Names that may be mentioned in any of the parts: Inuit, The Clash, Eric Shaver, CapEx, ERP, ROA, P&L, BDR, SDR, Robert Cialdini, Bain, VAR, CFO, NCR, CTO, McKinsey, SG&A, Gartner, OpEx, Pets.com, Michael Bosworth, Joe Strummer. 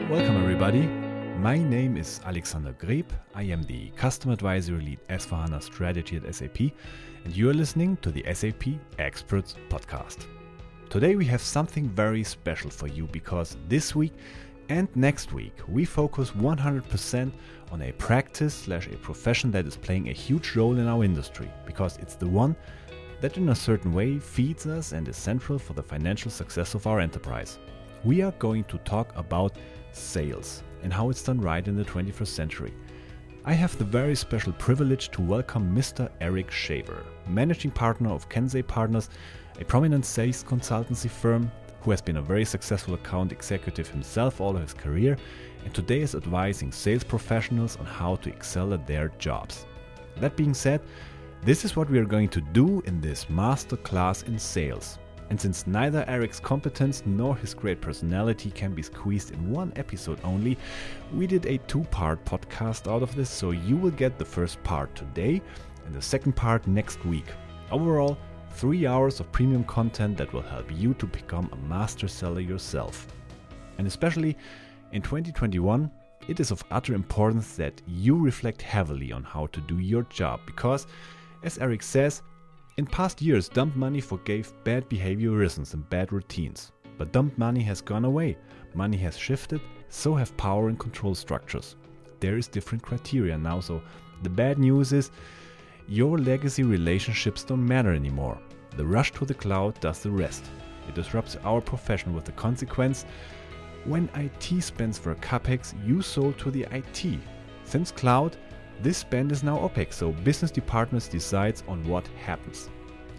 Welcome everybody. My name is Alexander Grieb. I am the Customer Advisory Lead S4HANA Strategy at SAP, and you are listening to the SAP Experts Podcast. Today we have something very special for you because this week and next week we focus 100% on a practice/a profession that is playing a huge role in our industry, because it's the one that in a certain way feeds us and is central for the financial success of our enterprise. We are going to talk about sales and how it's done right in the 21st century. I have the very special privilege to welcome Mr. Eric Shaver, managing partner of Kenze Partners, a prominent sales consultancy firm who has been a very successful account executive himself all of his career, and today is advising sales professionals on how to excel at their jobs. That being said, this is what we are going to do in this masterclass in sales. And since neither Eric's competence nor his great personality can be squeezed in one episode only, we did a two-part podcast out of this, so you will get the first part today and the second part next week. Overall, 3 hours of premium content that will help you to become a master seller yourself. And especially in 2021, it is of utter importance that you reflect heavily on how to do your job, because, as Eric says, in past years, dumb money forgave bad behaviorisms and bad routines. But dumb money has gone away, money has shifted, so have power and control structures. There is different criteria now, so the bad news is your legacy relationships don't matter anymore. The rush to the cloud does the rest. It disrupts our profession with the consequence, when IT spends for CapEx, you sold to the IT. Since cloud, this spend is now OpEx, so business departments decides on what happens.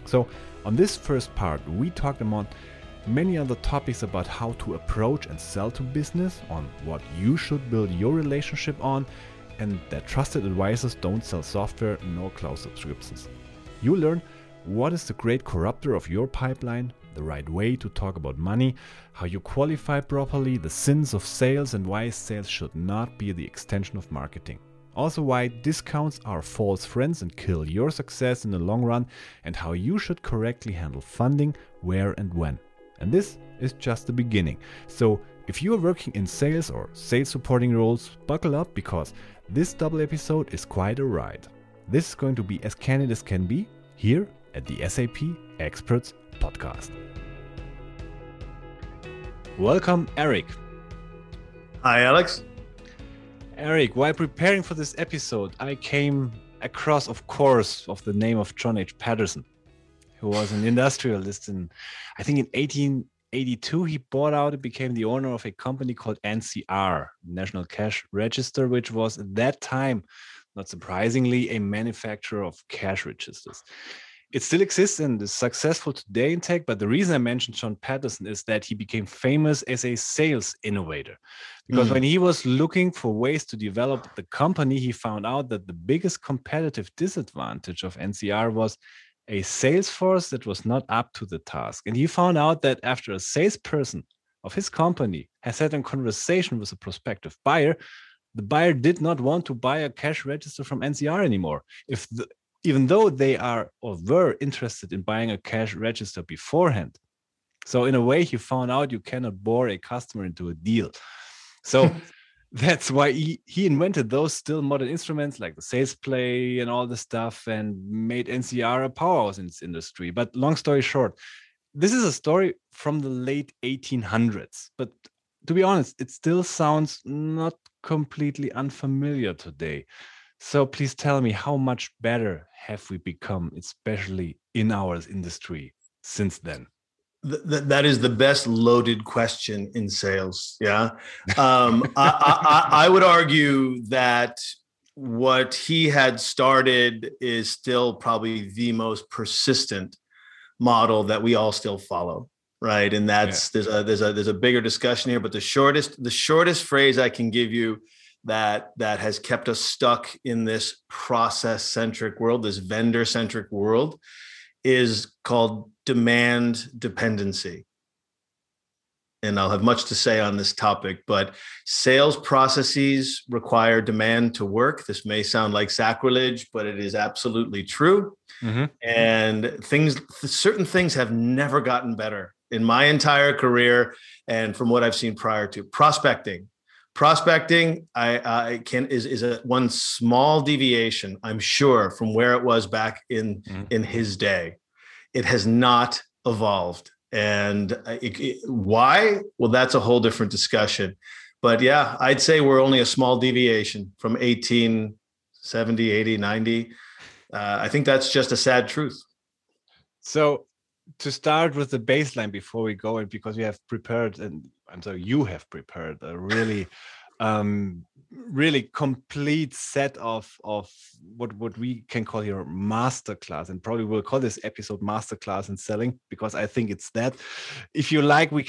So on this first part, we talked among many other topics about how to approach and sell to business, on what you should build your relationship on, and that trusted advisors don't sell software nor cloud subscriptions. You learn what is the great corruptor of your pipeline, the right way to talk about money, how you qualify properly, the sins of sales, and why sales should not be the extension of marketing. Also why discounts are false friends and kill your success in the long run, and how you should correctly handle funding, where and when. And this is just the beginning. So if you are working in sales or sales supporting roles, buckle up, because this double episode is quite a ride. This is going to be as candid as can be here at the SAP Experts Podcast. Welcome, Eric. Hi, Alex. Eric, while preparing for this episode, I came across, of course, of the name of John H. Patterson, who was an industrialist. And I think in 1882, he bought out and became the owner of a company called NCR, National Cash Register, which was at that time, not surprisingly, a manufacturer of cash registers. It still exists and is successful today in tech, but the reason I mentioned John Patterson is that he became famous as a sales innovator. Because when he was looking for ways to develop the company, he found out that the biggest competitive disadvantage of NCR was a sales force that was not up to the task. And he found out that after a salesperson of his company has had a conversation with a prospective buyer, the buyer did not want to buy a cash register from NCR anymore. Even though they are or were interested in buying a cash register beforehand. So in a way, he found out you cannot bore a customer into a deal. So that's why he invented those still modern instruments like the sales play and all this stuff, and made NCR a powerhouse in its industry. But long story short, this is a story from the late 1800s. But to be honest, it still sounds not completely unfamiliar today. So please tell me, how much better have we become, especially in our industry, since then? That is the best loaded question in sales. Yeah. I would argue that what he had started is still probably the most persistent model that we all still follow. Right. And that's, there's a bigger discussion here, but the shortest phrase I can give you that has kept us stuck in this process-centric world, this vendor-centric world, is called demand dependency. and I'll have much to say on this topic, but sales processes require demand to work. This may sound like sacrilege, but it is absolutely true. Mm-hmm. And certain things have never gotten better in my entire career and from what I've seen prior to. Prospecting is one small deviation, I'm sure, from where it was back in his day. It has not evolved. And why? Well, that's a whole different discussion. But yeah, I'd say we're only a small deviation from 1870, 80, 90. I think that's just a sad truth. So to start with the baseline before we go, and because we have prepared, and so you have prepared a really really complete set of what we can call here masterclass, and probably we'll call this episode masterclass in selling, because I think it's that. If you like, I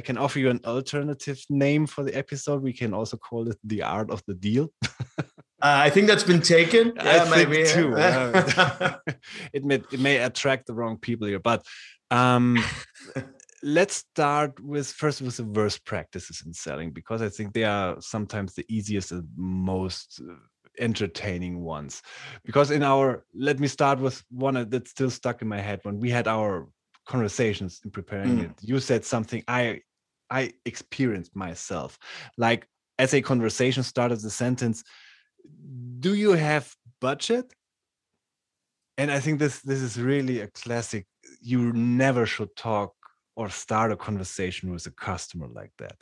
can offer you an alternative name for the episode. We can also call it the art of the deal. I think that's been taken. Yeah, I think too. It may attract the wrong people here, but let's start with the worst practices in selling, because I think they are sometimes the easiest and most entertaining ones. Because let me start with one that's still stuck in my head. When we had our conversations in preparing it, you said something I experienced myself. Like, as a conversation started the sentence, "Do you have budget?" And I think this is really a classic. You never should talk or start a conversation with a customer like that.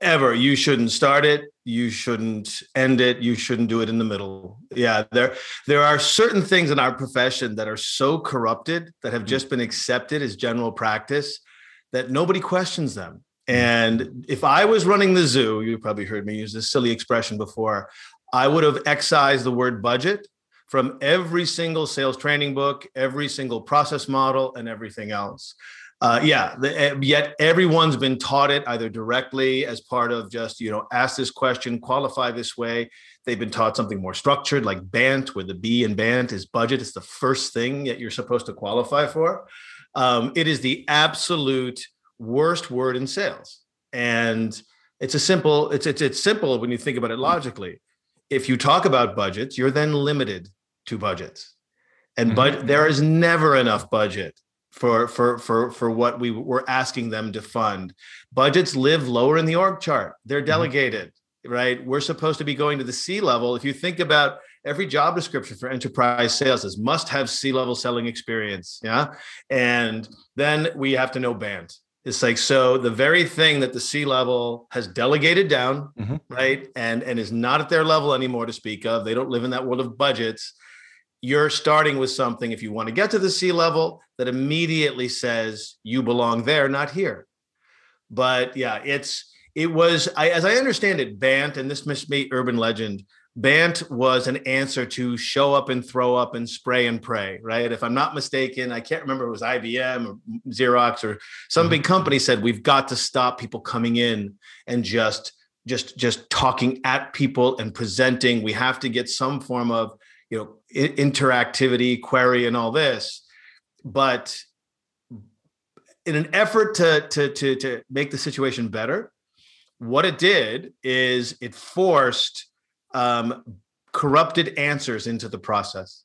Ever. You shouldn't start it. You shouldn't end it. You shouldn't do it in the middle. Yeah, there are certain things in our profession that are so corrupted, that have just been accepted as general practice, that nobody questions them. And if I was running the zoo, you probably heard me use this silly expression before, I would have excised the word budget from every single sales training book, every single process model, and everything else. Yet everyone's been taught it either directly as part of just, ask this question, qualify this way. They've been taught something more structured like BANT, where the B in BANT is budget. It's the first thing that you're supposed to qualify for. It is the absolute worst word in sales. And it's simple when you think about it logically. If you talk about budgets, you're then limited to budgets. And there is never enough budget for what we were asking them to fund. Budgets live lower in the org chart. They're delegated, right? We're supposed to be going to the C-level. If you think about every job description for enterprise sales, is must have C-level selling experience, yeah? And then we have to know BANT. It's like, so the very thing that the C-level has delegated down, right? And is not at their level anymore to speak of. They don't live in that world of budgets. You're starting with something, if you want to get to the C-level, that immediately says you belong there, not here. But yeah, as I understand it, BANT, and this must be urban legend, BANT was an answer to show up and throw up and spray and pray, right? If I'm not mistaken, I can't remember if it was IBM or Xerox or some big company said, we've got to stop people coming in and just talking at people and presenting. We have to get some form of, interactivity, query, and all this. But in an effort to make the situation better, what it did is it forced corrupted answers into the process.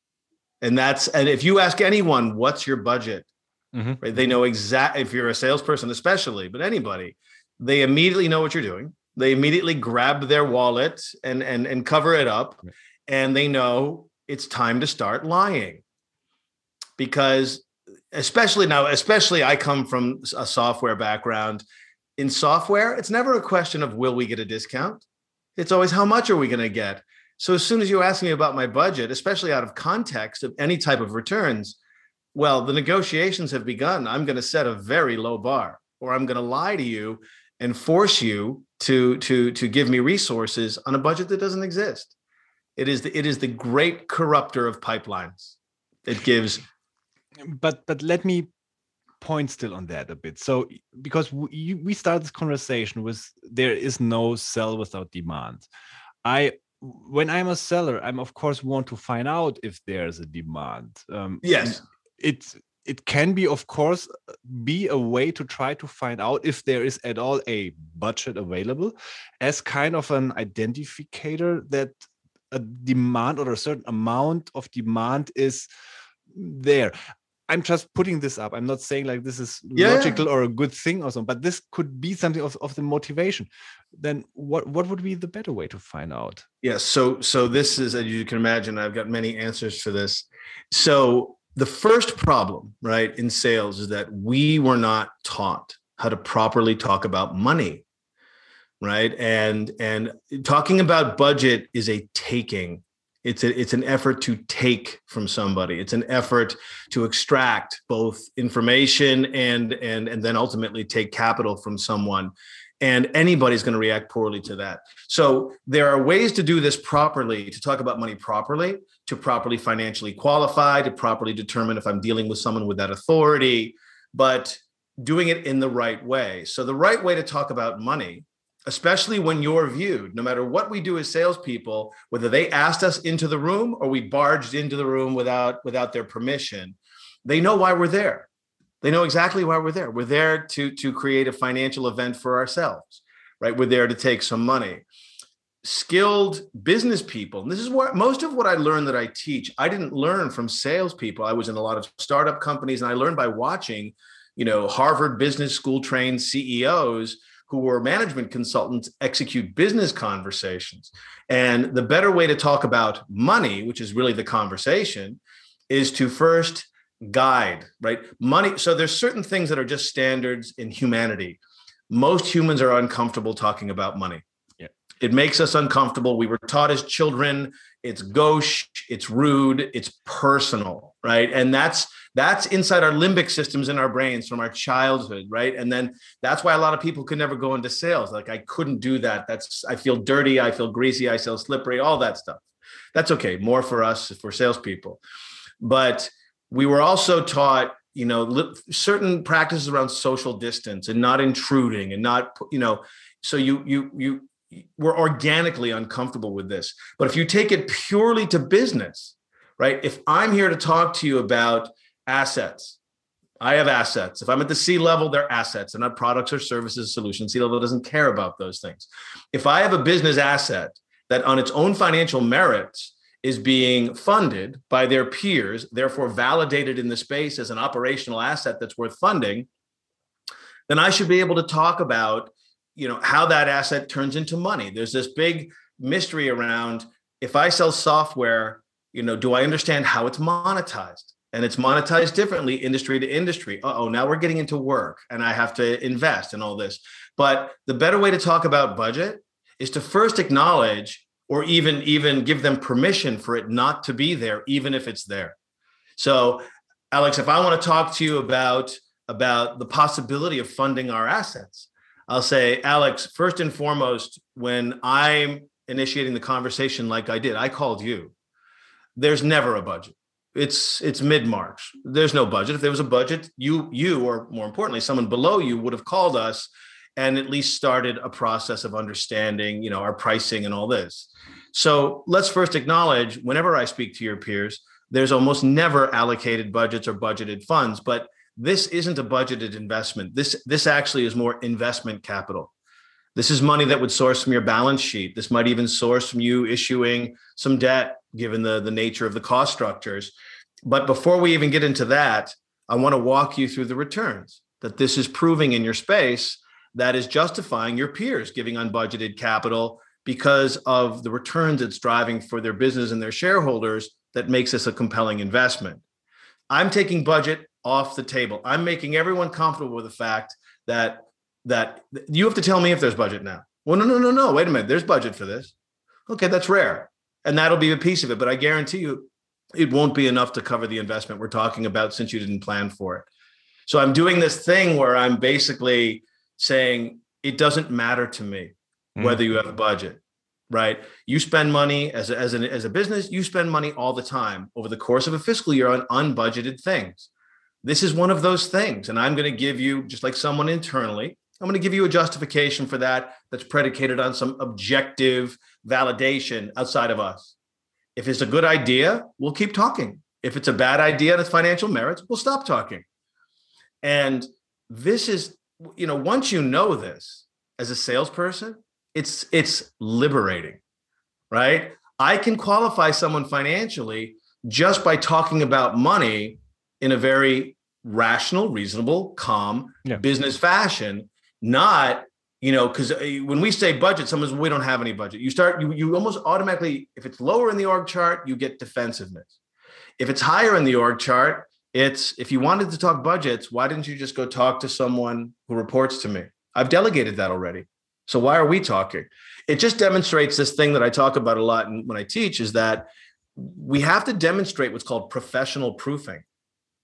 And if you ask anyone, what's your budget? Right? They know exactly, if you're a salesperson, especially, but anybody, they immediately know what you're doing. They immediately grab their wallet and cover it up. Right. And they know it's time to start lying, because especially I come from a software background. In software, it's never a question of, will we get a discount? It's always, how much are we going to get? So as soon as you ask me about my budget, especially out of context of any type of returns, well, the negotiations have begun. I'm going to set a very low bar, or I'm going to lie to you and force you to give me resources on a budget that doesn't exist. It is the great corrupter of pipelines. It gives. But let me point still on that a bit. So, because we start this conversation with, there is no sell without demand. When I'm a seller, I'm of course want to find out if there's a demand. Yes. It's it can be, of course, be a way to try to find out if there is at all a budget available as kind of an identificator that a demand or a certain amount of demand is there. I'm just putting this up. I'm not saying like this is logical or a good thing or something, but this could be something of the motivation. Then what would be the better way to find out? Yeah, so this is, as you can imagine, I've got many answers for this. So the first problem, right, in sales is that we were not taught how to properly talk about money, right? And talking about budget is a taking. It's an effort to take from somebody. It's an effort to extract both information and then ultimately take capital from someone. And anybody's going to react poorly to that. So there are ways to do this properly, to talk about money properly, to properly financially qualify, to properly determine if I'm dealing with someone with that authority, but doing it in the right way. So the right way to talk about money, especially when you're viewed, no matter what we do as salespeople, whether they asked us into the room or we barged into the room without their permission, they know why we're there. They know exactly why we're there. We're there to create a financial event for ourselves, right? We're there to take some money. Skilled business people, and this is what most of what I learned that I teach, I didn't learn from salespeople. I was in a lot of startup companies and I learned by watching, Harvard Business School trained CEOs who were management consultants execute business conversations. And the better way to talk about money, which is really the conversation, is to first guide, right? Money. So there's certain things that are just standards in humanity. Most humans are uncomfortable talking about money. Yeah. It makes us uncomfortable. We were taught as children, it's gauche, it's rude, it's personal, right? And that's inside our limbic systems in our brains from our childhood, right? And then that's why a lot of people could never go into sales. Like, I couldn't do that. I feel dirty, I feel greasy, I feel slippery, all that stuff. That's okay, more for us, for salespeople. But we were also taught, certain practices around social distance and not intruding and not, so you were organically uncomfortable with this. But if you take it purely to business, right? If I'm here to talk to you about assets. I have assets. If I'm at the C level, they're assets and not products or services, solutions. C level doesn't care about those things. If I have a business asset that on its own financial merits is being funded by their peers, therefore validated in the space as an operational asset that's worth funding, then I should be able to talk about, how that asset turns into money. There's this big mystery around, if I sell software, do I understand how it's monetized? And it's monetized differently industry to industry. Uh-oh, now we're getting into work and I have to invest in all this. But the better way to talk about budget is to first acknowledge or even give them permission for it not to be there, even if it's there. So, Alex, if I want to talk to you about the possibility of funding our assets, I'll say, Alex, first and foremost, when I'm initiating the conversation like I did, I called you. There's never a budget. It's mid-March. There's no budget. If there was a budget, you or more importantly, someone below you would have called us and at least started a process of understanding, our pricing and all this. So let's first acknowledge, whenever I speak to your peers, there's almost never allocated budgets or budgeted funds, but this isn't a budgeted investment. This actually is more investment capital. This is money that would source from your balance sheet. This might even source from you issuing some debt, given the nature of the cost structures. But before we even get into that, I want to walk you through the returns that this is proving in your space that is justifying your peers giving unbudgeted capital because of the returns it's driving for their business and their shareholders that makes this a compelling investment. I'm taking budget off the table. I'm making everyone comfortable with the fact that you have to tell me if there's budget now. Well, no, wait a minute, there's budget for this. Okay, that's rare. And that'll be a piece of it, but I guarantee you it won't be enough to cover the investment we're talking about since you didn't plan for it. So I'm doing this thing where I'm basically saying it doesn't matter to me whether you have a budget, right? You spend money as a business, you spend money all the time over the course of a fiscal year on unbudgeted things. This is one of those things. And I'm going to give you, just like someone internally, I'm going to give you a justification for that that's predicated on some objective validation outside of us. If it's a good idea, we'll keep talking. If it's a bad idea and it's financial merits, we'll stop talking. And this is, you know, once you know this as a salesperson, it's liberating, right? I can qualify someone financially just by talking about money in a very rational, reasonable, calm business fashion, not, you know, because when we say budget, someone says, we don't have any budget. You almost automatically, if it's lower in the org chart, you get defensiveness. If it's higher in the org chart, it's, if you wanted to talk budgets, why didn't you just go talk to someone who reports to me? I've delegated that already. So why are we talking? It just demonstrates this thing that I talk about a lot when I teach, is that we have to demonstrate what's called professional proofing.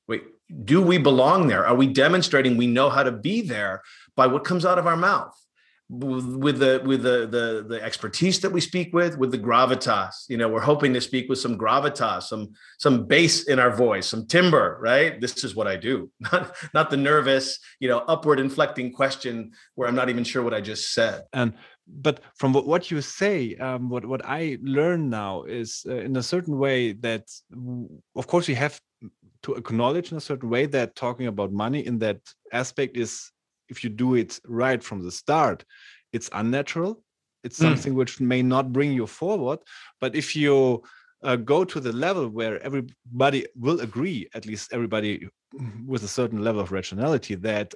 Wait, do we belong there? Are we demonstrating we know how to be there by what comes out of our mouth, with the expertise that we speak with the gravitas? You know, we're hoping to speak with some gravitas, some bass in our voice, some timbre, right? This is what I do, not the nervous, you know, upward inflecting question where I'm not even sure what I just said. But from what you say, what I learn now is in a certain way that, of course, we have to acknowledge in a certain way that talking about money in that aspect is, if you do it right from the start, it's unnatural. It's something which may not bring you forward. But if you go to the level where everybody will agree, at least everybody with a certain level of rationality, that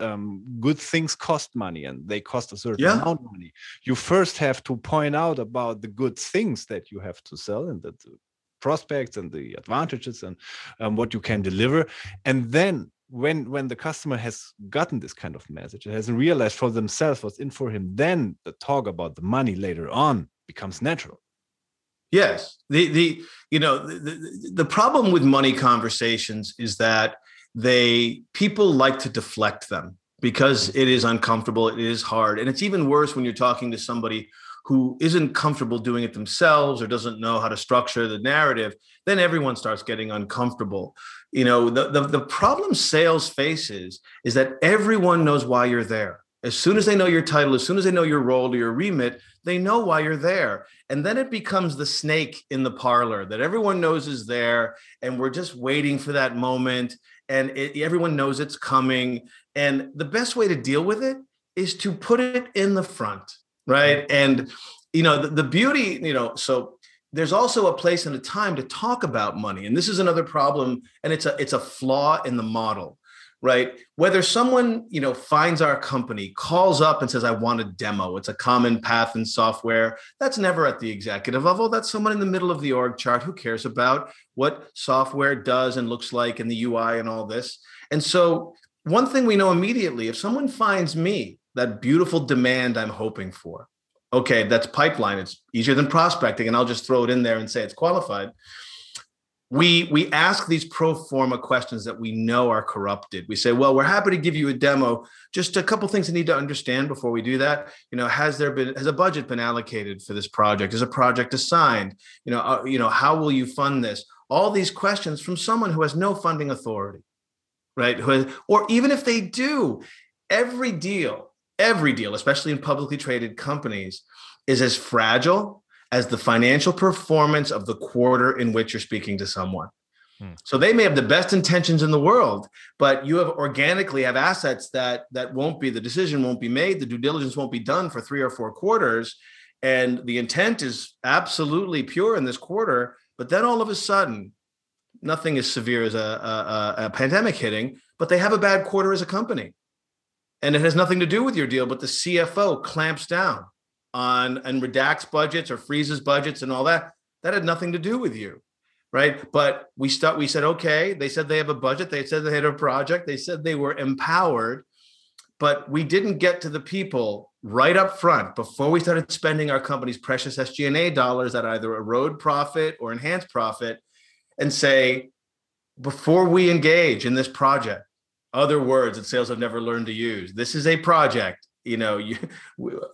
good things cost money and they cost a certain amount of money. You first have to point out about the good things that you have to sell and the prospects and the advantages and what you can deliver. And then when the customer has gotten this kind of message, and hasn't realized for themselves what's in for him, then the talk about the money later on becomes natural. Yes. The problem with money conversations is that people like to deflect them because it is uncomfortable, it is hard. And it's even worse when you're talking to somebody who isn't comfortable doing it themselves or doesn't know how to structure the narrative. Then everyone starts getting uncomfortable. You know, the problem sales faces is that everyone knows why you're there. As soon as they know your title, as soon as they know your role or your remit, they know why you're there. And then it becomes the snake in the parlor that everyone knows is there. And we're just waiting for that moment. And everyone knows it's coming. And the best way to deal with it is to put it in the front, right? And, you know, the beauty, you know, so there's also a place and a time to talk about money. And this is another problem. And it's a flaw in the model, right? Whether someone, you know, finds our company, calls up and says, I want a demo. It's a common path in software. That's never at the executive level. That's someone in the middle of the org chart who cares about what software does and looks like and the UI and all this. And so one thing we know immediately, if someone finds me, that beautiful demand I'm hoping for, okay, that's pipeline. It's easier than prospecting. And I'll just throw it in there and say it's qualified. We ask these pro forma questions that we know are corrupted. We say, well, we're happy to give you a demo. Just a couple things I need to understand before we do that. You know, has a budget been allocated for this project? Is a project assigned? You know, how will you fund this? All these questions from someone who has no funding authority, right? Or even if they do, every deal, especially in publicly traded companies, is as fragile as the financial performance of the quarter in which you're speaking to someone. So they may have the best intentions in the world, but you organically have assets that won't be, the decision won't be made, the due diligence won't be done for 3 or 4 quarters. And the intent is absolutely pure in this quarter, but then all of a sudden, nothing as severe as a pandemic hitting, but they have a bad quarter as a company. And it has nothing to do with your deal, but the CFO clamps down on and redacts budgets or freezes budgets and all that. That had nothing to do with you, right? But we said, okay, they said they have a budget. They said they had a project. They said they were empowered, but we didn't get to the people right up front before we started spending our company's precious SG&A dollars that either erode profit or enhance profit and say, before we engage in this project, other words that sales have never learned to use. This is a project. You know,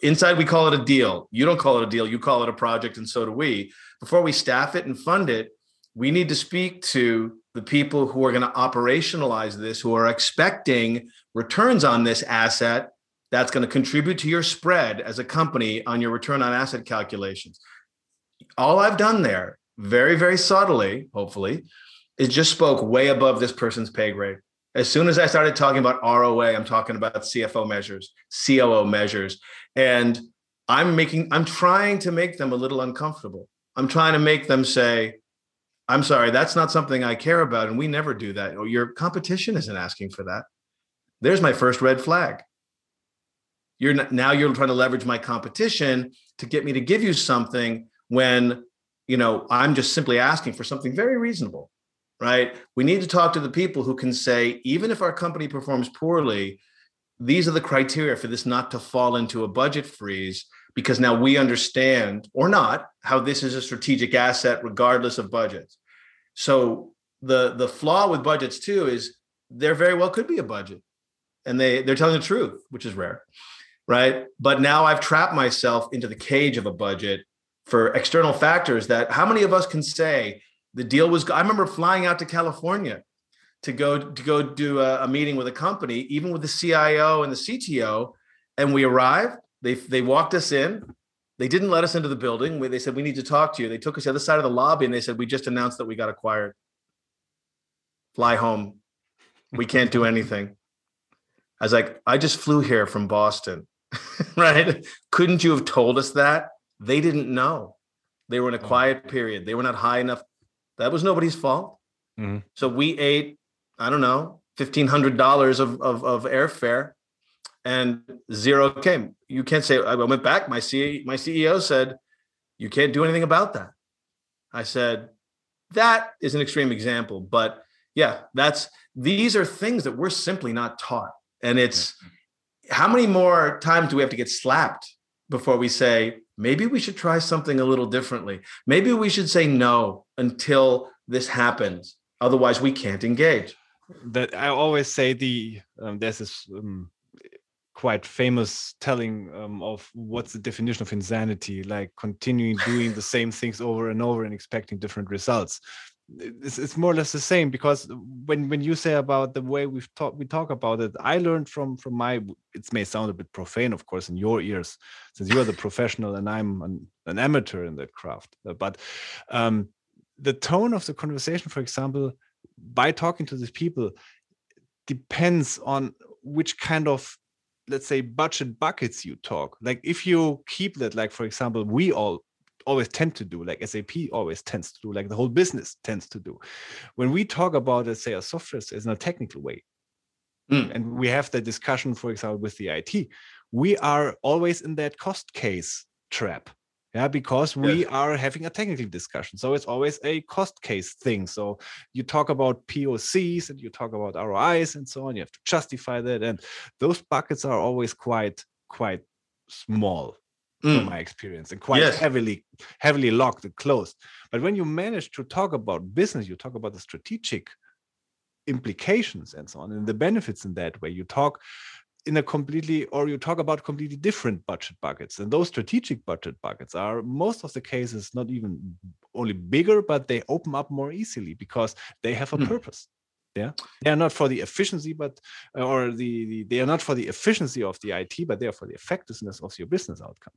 inside we call it a deal. You don't call it a deal. You call it a project, and so do we. Before we staff it and fund it, we need to speak to the people who are going to operationalize this, who are expecting returns on this asset that's going to contribute to your spread as a company on your return on asset calculations. All I've done there, very, very subtly, hopefully, it just spoke way above this person's pay grade. As soon as I started talking about ROA, I'm talking about CFO measures, COO measures, and I'm trying to make them a little uncomfortable. I'm trying to make them say, I'm sorry, that's not something I care about. And we never do that. Or your competition isn't asking for that. There's my first red flag. Now you're trying to leverage my competition to get me to give you something when, you know, I'm just simply asking for something very reasonable, right? We need to talk to the people who can say, even if our company performs poorly, these are the criteria for this not to fall into a budget freeze, because now we understand, or not, how this is a strategic asset regardless of budgets. So the flaw with budgets too is there very well could be a budget and they're telling the truth, which is rare, right? But now I've trapped myself into the cage of a budget for external factors that how many of us can say the deal was, I remember flying out to California to go do a meeting with a company, even with the CIO and the CTO, and we arrived. They walked us in. They didn't let us into the building. They said, we need to talk to you. They took us to the other side of the lobby and they said, we just announced that we got acquired. Fly home. We can't do anything. I was like, I just flew here from Boston, right? Couldn't you have told us that? They didn't know. They were in a quiet period. They were not high enough. That was nobody's fault. Mm-hmm. So we ate, I don't know, $1,500 of airfare. And zero came. You can't say, I went back. My CEO said, you can't do anything about that. I said, that is an extreme example. But yeah, these are things that we're simply not taught. And it's how many more times do we have to get slapped before we say, maybe we should try something a little differently. Maybe we should say no until this happens. Otherwise, we can't engage. That I always say there's this... quite famous telling of what's the definition of insanity, like continuing doing the same things over and over and expecting different results. It's more or less the same, because when you say about the way we talk about it, I learned from my, it may sound a bit profane, of course, in your ears, since you're the professional and I'm an amateur in that craft. But the tone of the conversation, for example, by talking to these people, depends on which kind of, let's say, budget buckets you talk. Like if you keep that, like for example, we all always tend to do, like SAP always tends to do, like the whole business tends to do. When we talk about, let's say, our software is in a technical way, and we have that discussion, for example, with the IT, we are always in that cost case trap. Yeah, because we are having a technical discussion. So it's always a cost case thing. So you talk about POCs and you talk about ROIs and so on. You have to justify that. And those buckets are always quite small from my experience, and quite heavily locked and closed. But when you manage to talk about business, you talk about the strategic implications and so on, and the benefits in that way. You talk about completely different budget buckets. And those strategic budget buckets are, most of the cases, not even only bigger, but they open up more easily because they have a purpose. Yeah. They are not for the efficiency, they are not for the efficiency of the IT, but they are for the effectiveness of your business outcome.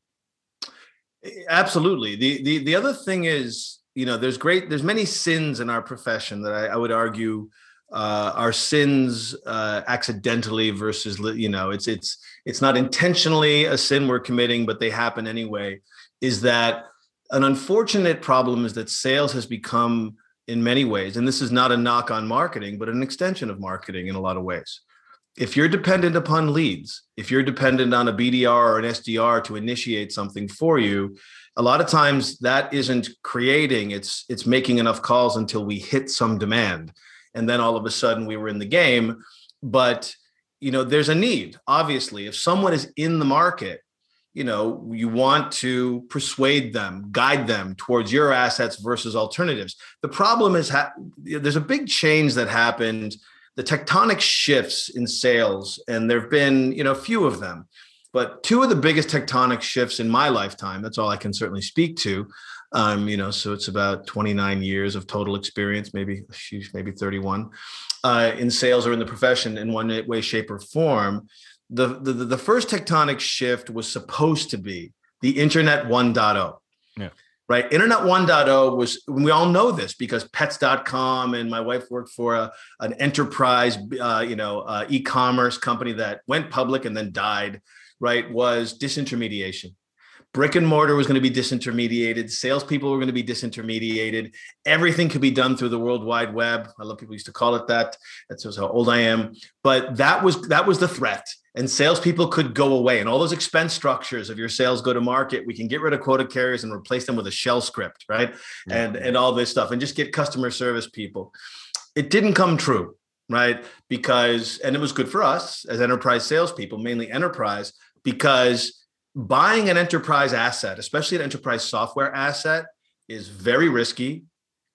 Absolutely. The other thing is, you know, there's many sins in our profession that I would argue our sins accidentally versus, you know, it's not intentionally a sin we're committing, but they happen anyway, is that an unfortunate problem is that sales has become, in many ways, and this is not a knock on marketing, but an extension of marketing in a lot of ways. If you're dependent upon leads, if you're dependent on a BDR or an SDR to initiate something for you, a lot of times that isn't creating, it's making enough calls until we hit some demand. And then all of a sudden we were in the game. But, you know, there's a need. Obviously, if someone is in the market, you know, you want to persuade them, guide them towards your assets versus alternatives. The problem is there's a big change that happened, the tectonic shifts in sales. And there have been, you know, a few of them. But two of the biggest tectonic shifts in my lifetime, that's all I can certainly speak to. You know, so it's about 29 years of total experience, maybe 31 in sales or in the profession in one way, shape, or form. The first tectonic shift was supposed to be the Internet 1.0. Yeah. right? Internet 1.0 was, we all know this because Pets.com, and my wife worked for an enterprise, e-commerce company that went public and then died, right? Was disintermediation. Brick and mortar was going to be disintermediated. Salespeople were going to be disintermediated. Everything could be done through the World Wide Web. I love people used to call it that. That's just how old I am. But that was the threat. And salespeople could go away. And all those expense structures of your sales go to market, we can get rid of quota carriers and replace them with a shell script, right? Mm-hmm. And all this stuff, and just get customer service people. It didn't come true, right? And it was good for us as enterprise salespeople, mainly enterprise, because buying an enterprise asset, especially an enterprise software asset, is very risky,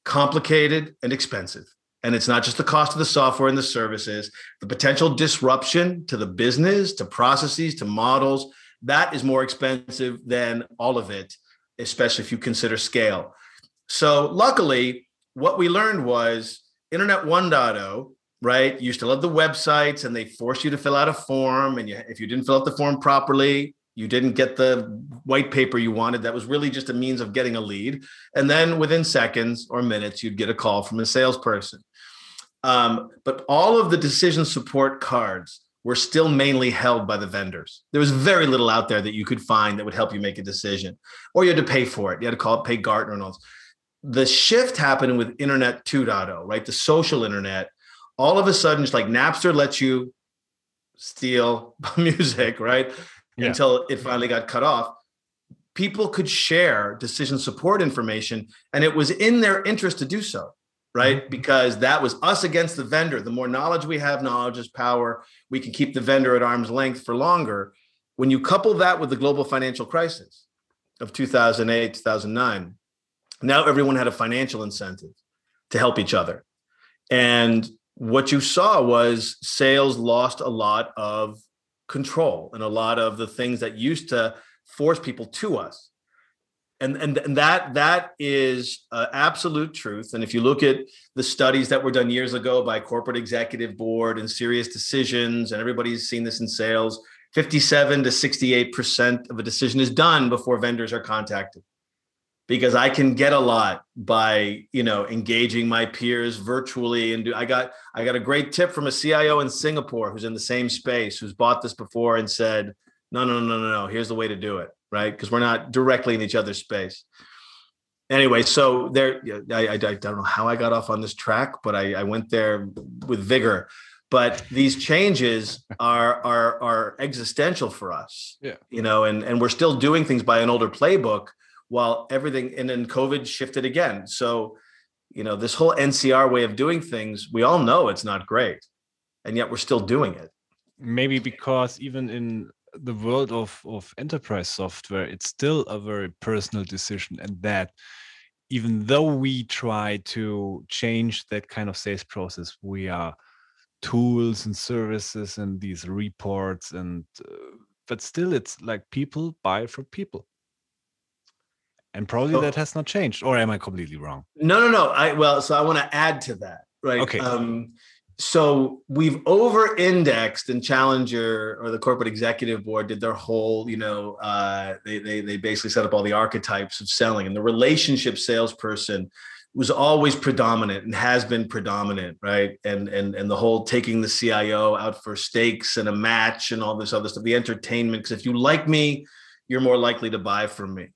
complicated, and expensive. And it's not just the cost of the software and the services, the potential disruption to the business, to processes, to models, that is more expensive than all of it, especially if you consider scale. So luckily, what we learned was Internet 1.0, right? You still have the websites and they force you to fill out a form. And if you didn't fill out the form properly, you didn't get the white paper you wanted. That was really just a means of getting a lead. And then within seconds or minutes, you'd get a call from a salesperson. But all of the decision support cards were still mainly held by the vendors. There was very little out there that you could find that would help you make a decision, or you had to pay for it. You had to pay Gartner and all this. The shift happened with Internet 2.0, right? The social internet. All of a sudden, it's like Napster lets you steal music, right? Yeah. Until it finally got cut off. People could share decision support information, and it was in their interest to do so, right? Because that was us against the vendor. The more knowledge we have, knowledge is power. We can keep the vendor at arm's length for longer. When you couple that with the global financial crisis of 2008, 2009, now everyone had a financial incentive to help each other. And what you saw was sales lost a lot of control and a lot of the things that used to force people to us. And that is absolute truth. And if you look at the studies that were done years ago by Corporate Executive Board and Serious Decisions, and everybody's seen this in sales, 57 to 68% of a decision is done before vendors are contacted. Because I can get a lot by, engaging my peers virtually. And I got a great tip from a CIO in Singapore who's in the same space, who's bought this before and said, no, here's the way to do it, right? Because we're not directly in each other's space. Anyway, so there, I don't know how I got off on this track, but I went there with vigor. But these changes are existential for us, yeah. And we're still doing things by an older playbook, while everything, and then COVID shifted again. So, this whole NCR way of doing things, we all know it's not great, and yet we're still doing it. Maybe because even in the world of enterprise software, it's still a very personal decision. And that, even though we try to change that kind of sales process, we are tools and services and these reports, but still it's like people buy from people. And probably that has not changed, or am I completely wrong? No. So I want to add to that, right? Okay. So we've over-indexed, and Challenger or the Corporate Executive Board did their whole, they basically set up all the archetypes of selling, and the relationship salesperson was always predominant and has been predominant, right? And the whole taking the CIO out for steaks and a match and all this other stuff, the entertainment. Because if you like me, you're more likely to buy from me.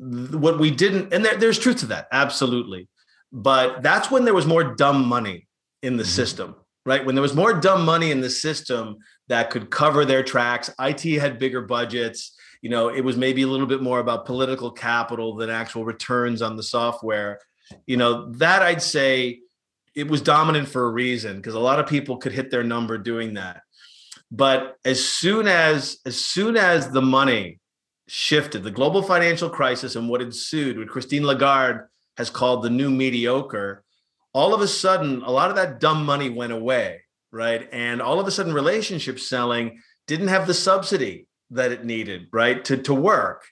What we didn't, and there's truth to that, absolutely. But that's when there was more dumb money in the system, right? When there was more dumb money in the system that could cover their tracks, IT had bigger budgets. It was maybe a little bit more about political capital than actual returns on the software. That I'd say it was dominant for a reason, because a lot of people could hit their number doing that. But as soon as the money shifted, the global financial crisis and what ensued, what Christine Lagarde has called the new mediocre, all of a sudden, a lot of that dumb money went away, right? And all of a sudden, relationship selling didn't have the subsidy that it needed, right, to work.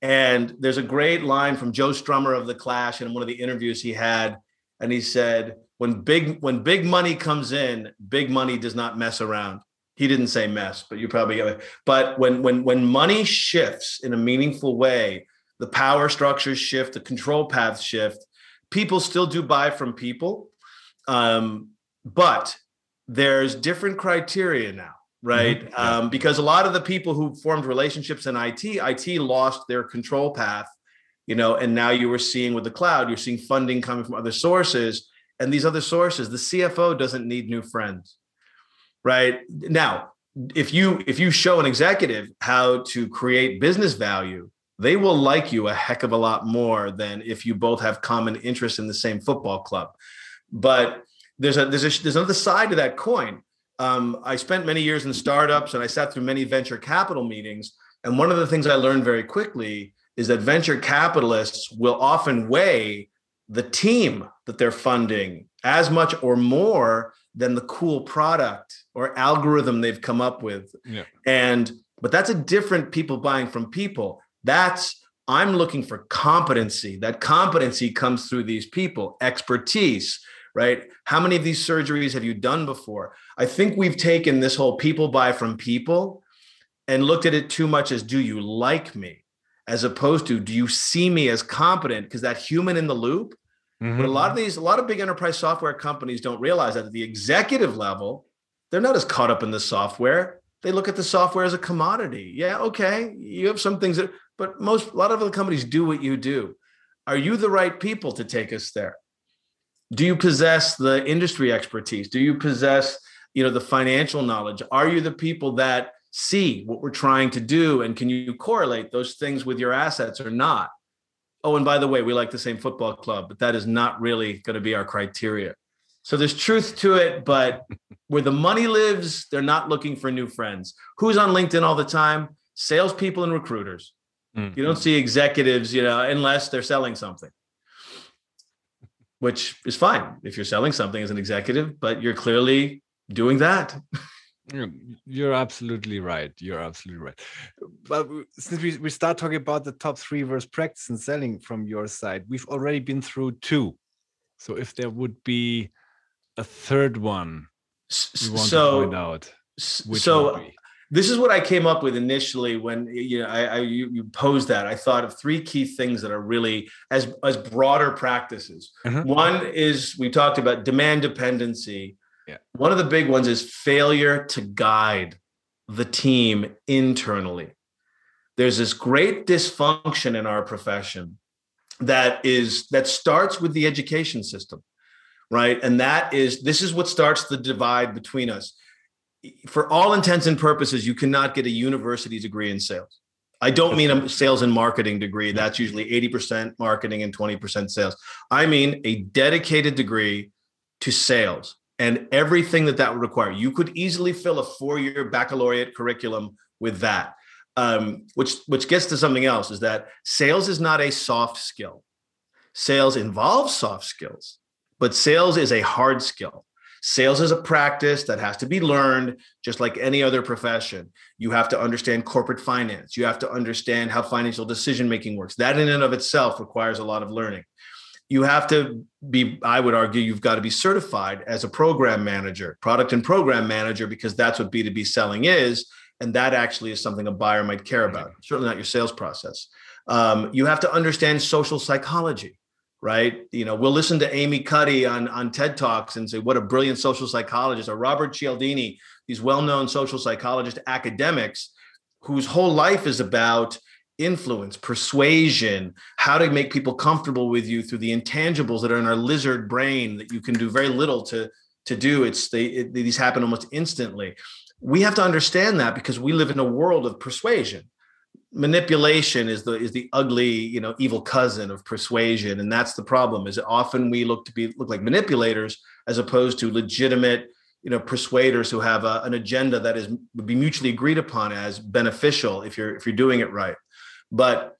And there's a great line from Joe Strummer of The Clash in one of the interviews he had, and he said, when big money comes in, big money does not mess around. He didn't say mess, but you probably get it. But when money shifts in a meaningful way, the power structures shift, the control paths shift. People still do buy from people, but there's different criteria now, right? Mm-hmm. Because a lot of the people who formed relationships in IT lost their control path, you know, and now you were seeing with the cloud, you're seeing funding coming from other sources, and these other sources, the CFO doesn't need new friends, right? Now, if you show an executive how to create business value, they will like you a heck of a lot more than if you both have common interests in the same football club. But there's another side to that coin. I spent many years in startups and I sat through many venture capital meetings. And one of the things I learned very quickly is that venture capitalists will often weigh the team that they're funding as much or more than the cool product or algorithm they've come up with. Yeah. But that's a different people buying from people. I'm looking for competency. That competency comes through these people, expertise, right? How many of these surgeries have you done before? I think we've taken this whole people buy from people and looked at it too much as, do you like me? As opposed to, do you see me as competent? Because that human in the loop, mm-hmm. But a lot of big enterprise software companies don't realize that at the executive level, they're not as caught up in the software. They look at the software as a commodity. Yeah, okay, you have some things that, but a lot of other companies do what you do. Are you the right people to take us there? Do you possess the industry expertise? Do you possess, the financial knowledge? Are you the people that see what we're trying to do? And can you correlate those things with your assets or not? Oh, and by the way, we like the same football club, but that is not really going to be our criteria. So there's truth to it, but where the money lives, they're not looking for new friends. Who's on LinkedIn all the time? Salespeople and recruiters. Mm-hmm. You don't see executives, unless they're selling something, which is fine if you're selling something as an executive, but you're clearly doing that. You're absolutely right. But since we start talking about the top three versus practice and selling from your side, we've already been through two. So if there would be a third one, we want to find out. This is what I came up with initially when you posed that. I thought of three key things that are really as broader practices. Mm-hmm. One is we talked about demand dependency. Yeah. One of the big ones is failure to guide the team internally. There's this great dysfunction in our profession that starts with the education system, right? And this is what starts the divide between us. For all intents and purposes, you cannot get a university degree in sales. I don't mean a sales and marketing degree. That's usually 80% marketing and 20% sales. I mean a dedicated degree to sales and everything that would require. You could easily fill a four-year baccalaureate curriculum with that, which gets to something else, is that sales is not a soft skill. Sales involves soft skills, but sales is a hard skill. Sales is a practice that has to be learned, just like any other profession. You have to understand corporate finance. You have to understand how financial decision-making works. That in and of itself requires a lot of learning. You have to be, I would argue, you've got to be certified as a program manager, product and program manager, because that's what B2B selling is. And that actually is something a buyer might care about, certainly not your sales process. You have to understand social psychology. Right. We'll listen to Amy Cuddy on TED Talks and say, what a brilliant social psychologist, or Robert Cialdini, these well-known social psychologist academics whose whole life is about influence, persuasion, how to make people comfortable with you through the intangibles that are in our lizard brain that you can do very little to do. These happen almost instantly. We have to understand that because we live in a world of persuasion. Manipulation is the ugly, evil cousin of persuasion. And that's the problem, is often we look like manipulators as opposed to legitimate, persuaders who have an agenda that would be mutually agreed upon as beneficial if you're doing it right. But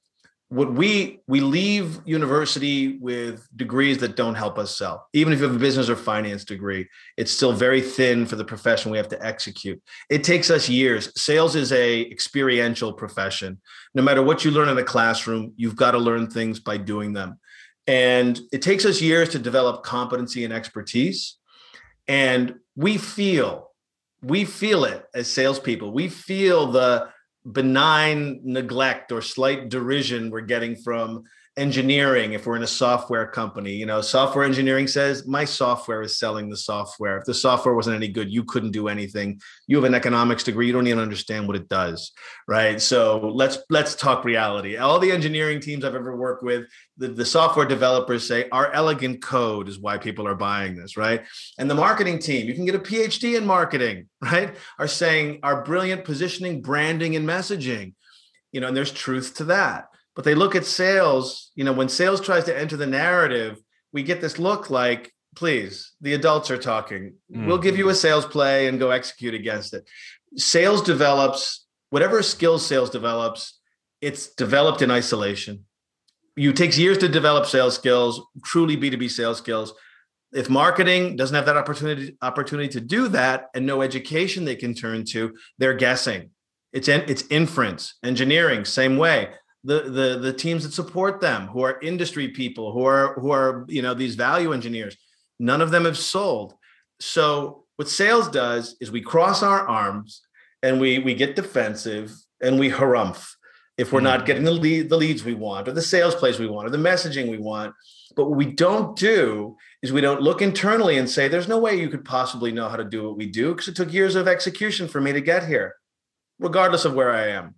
what we leave university with degrees that don't help us sell. Even if you have a business or finance degree, it's still very thin for the profession we have to execute. It takes us years. Sales is a experiential profession. No matter what you learn in a classroom, you've got to learn things by doing them. And it takes us years to develop competency and expertise. And we feel it as salespeople. We feel the benign neglect or slight derision we're getting from engineering if we're in a software company. You know, software engineering says, my software is selling the software. If the software wasn't any good, you couldn't do anything. You have an economics degree. You don't even understand what it does, right? So let's talk reality. All the engineering teams I've ever worked with, the software developers say, our elegant code is why people are buying this, right? And the marketing team, you can get a PhD in marketing, right? Are saying our brilliant positioning, branding, and messaging. You know, and there's truth to that. But they look at sales, you know, when sales tries to enter the narrative, we get this look like, please, the adults are talking. Mm-hmm. We'll give you a sales play and go execute against it. Sales develops, whatever skill sales develops, it's developed in isolation. It takes years to develop sales skills, truly B2B sales skills. If marketing doesn't have that opportunity to do that and no education they can turn to, they're guessing. It's inference. Engineering, same way. The teams that support them, who are industry people, who are you know, these value engineers, none of them have sold. So what sales does is we cross our arms and we get defensive and we harumph if we're not getting the leads we want, or the sales plays we want, or the messaging we want. But what we don't do is we don't look internally and say, there's no way you could possibly know how to do what we do because it took years of execution for me to get here, regardless of where I am.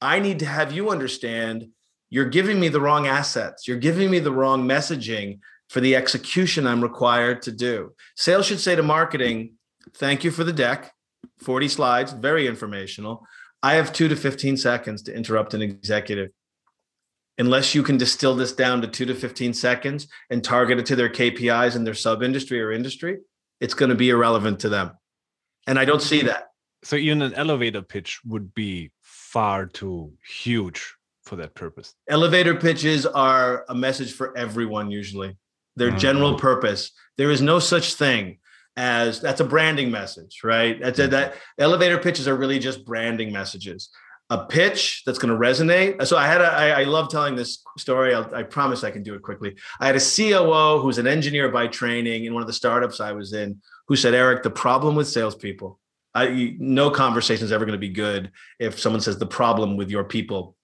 I need to have you understand you're giving me the wrong assets. You're giving me the wrong messaging for the execution I'm required to do. Sales should say to marketing, thank you for the deck, 40 slides, very informational. I have 2 to 15 seconds to interrupt an executive. Unless you can distill this down to 2 to 15 seconds and target it to their KPIs and their sub-industry or industry, it's going to be irrelevant to them. And I don't see that. So even an elevator pitch would be far too huge for that purpose. Elevator pitches are a message for everyone usually. They're general purpose. There is no such thing as, that's a branding message, right? That elevator pitches are really just branding messages. A pitch that's going to resonate. So I love telling this story. I promise I can do it quickly. I had a COO who's an engineer by training in one of the startups I was in who said, Eric, the problem with salespeople, no conversation is ever going to be good if someone says the problem with your people.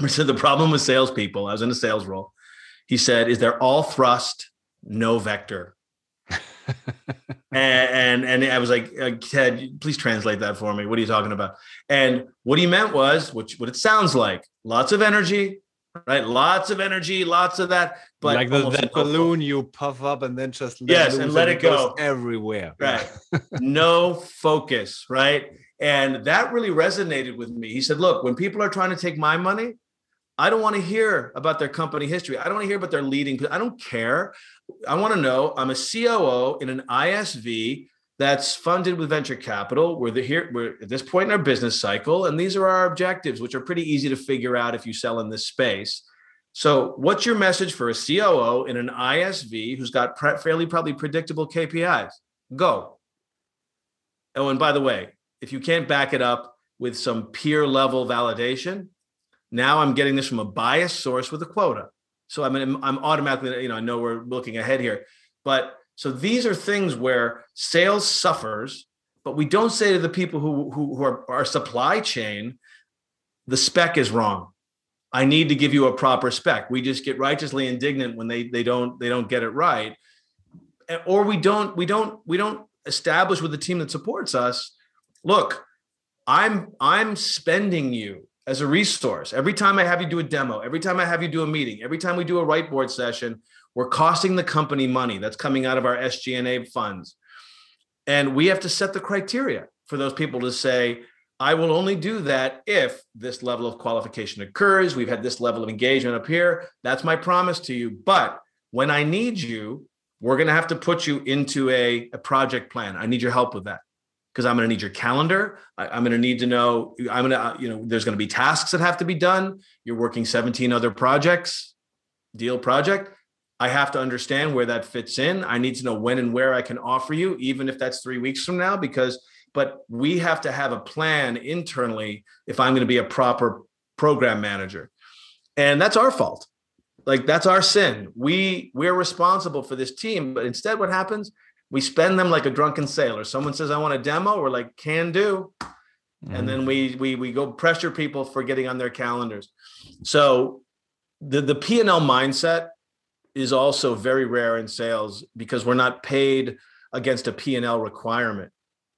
I said the problem with salespeople. I was in a sales role. He said, "Is they're all thrust, no vector?" and I was like, Ted, please translate that for me. What are you talking about? And what he meant was, what it sounds like, lots of energy. Right, lots of energy, lots of that, but like that balloon you puff up and then just let it go everywhere. Right, no focus. Right, and that really resonated with me. He said, "Look, when people are trying to take my money, I don't want to hear about their company history. I don't want to hear about their leading. I don't care. I want to know. I'm a COO in an ISV that's funded with venture capital. We're at this point in our business cycle, and these are our objectives, which are pretty easy to figure out if you sell in this space. So what's your message for a COO in an ISV who's got fairly probably predictable KPIs? Go. Oh, and by the way, if you can't back it up with some peer level validation, now I'm getting this from a biased source with a quota. So I'm automatically, you know, I know we're looking ahead here, but so these are things where sales suffers, but we don't say to the people who are our supply chain, the spec is wrong. I need to give you a proper spec. We just get righteously indignant when they don't get it right, or we don't establish with the team that supports us. Look, I'm spending you as a resource. Every time I have you do a demo, every time I have you do a meeting, every time we do a whiteboard session, we're costing the company money that's coming out of our SG&A funds. And we have to set the criteria for those people to say, I will only do that if this level of qualification occurs. We've had this level of engagement up here. That's my promise to you. But when I need you, we're going to have to put you into a project plan. I need your help with that because I'm going to need your calendar. I'm going to need to know, there's going to be tasks that have to be done. You're working 17 other projects, deal project. I have to understand where that fits in. I need to know when and where I can offer you, even if that's 3 weeks from now, but we have to have a plan internally if I'm going to be a proper program manager. And that's our fault. Like, that's our sin. We're responsible for this team, but instead what happens, we spend them like a drunken sailor. Someone says, I want a demo. We're like, can do. Mm-hmm. And then we go pressure people for getting on their calendars. So the P&L mindset is also very rare in sales because we're not paid against a P&L requirement.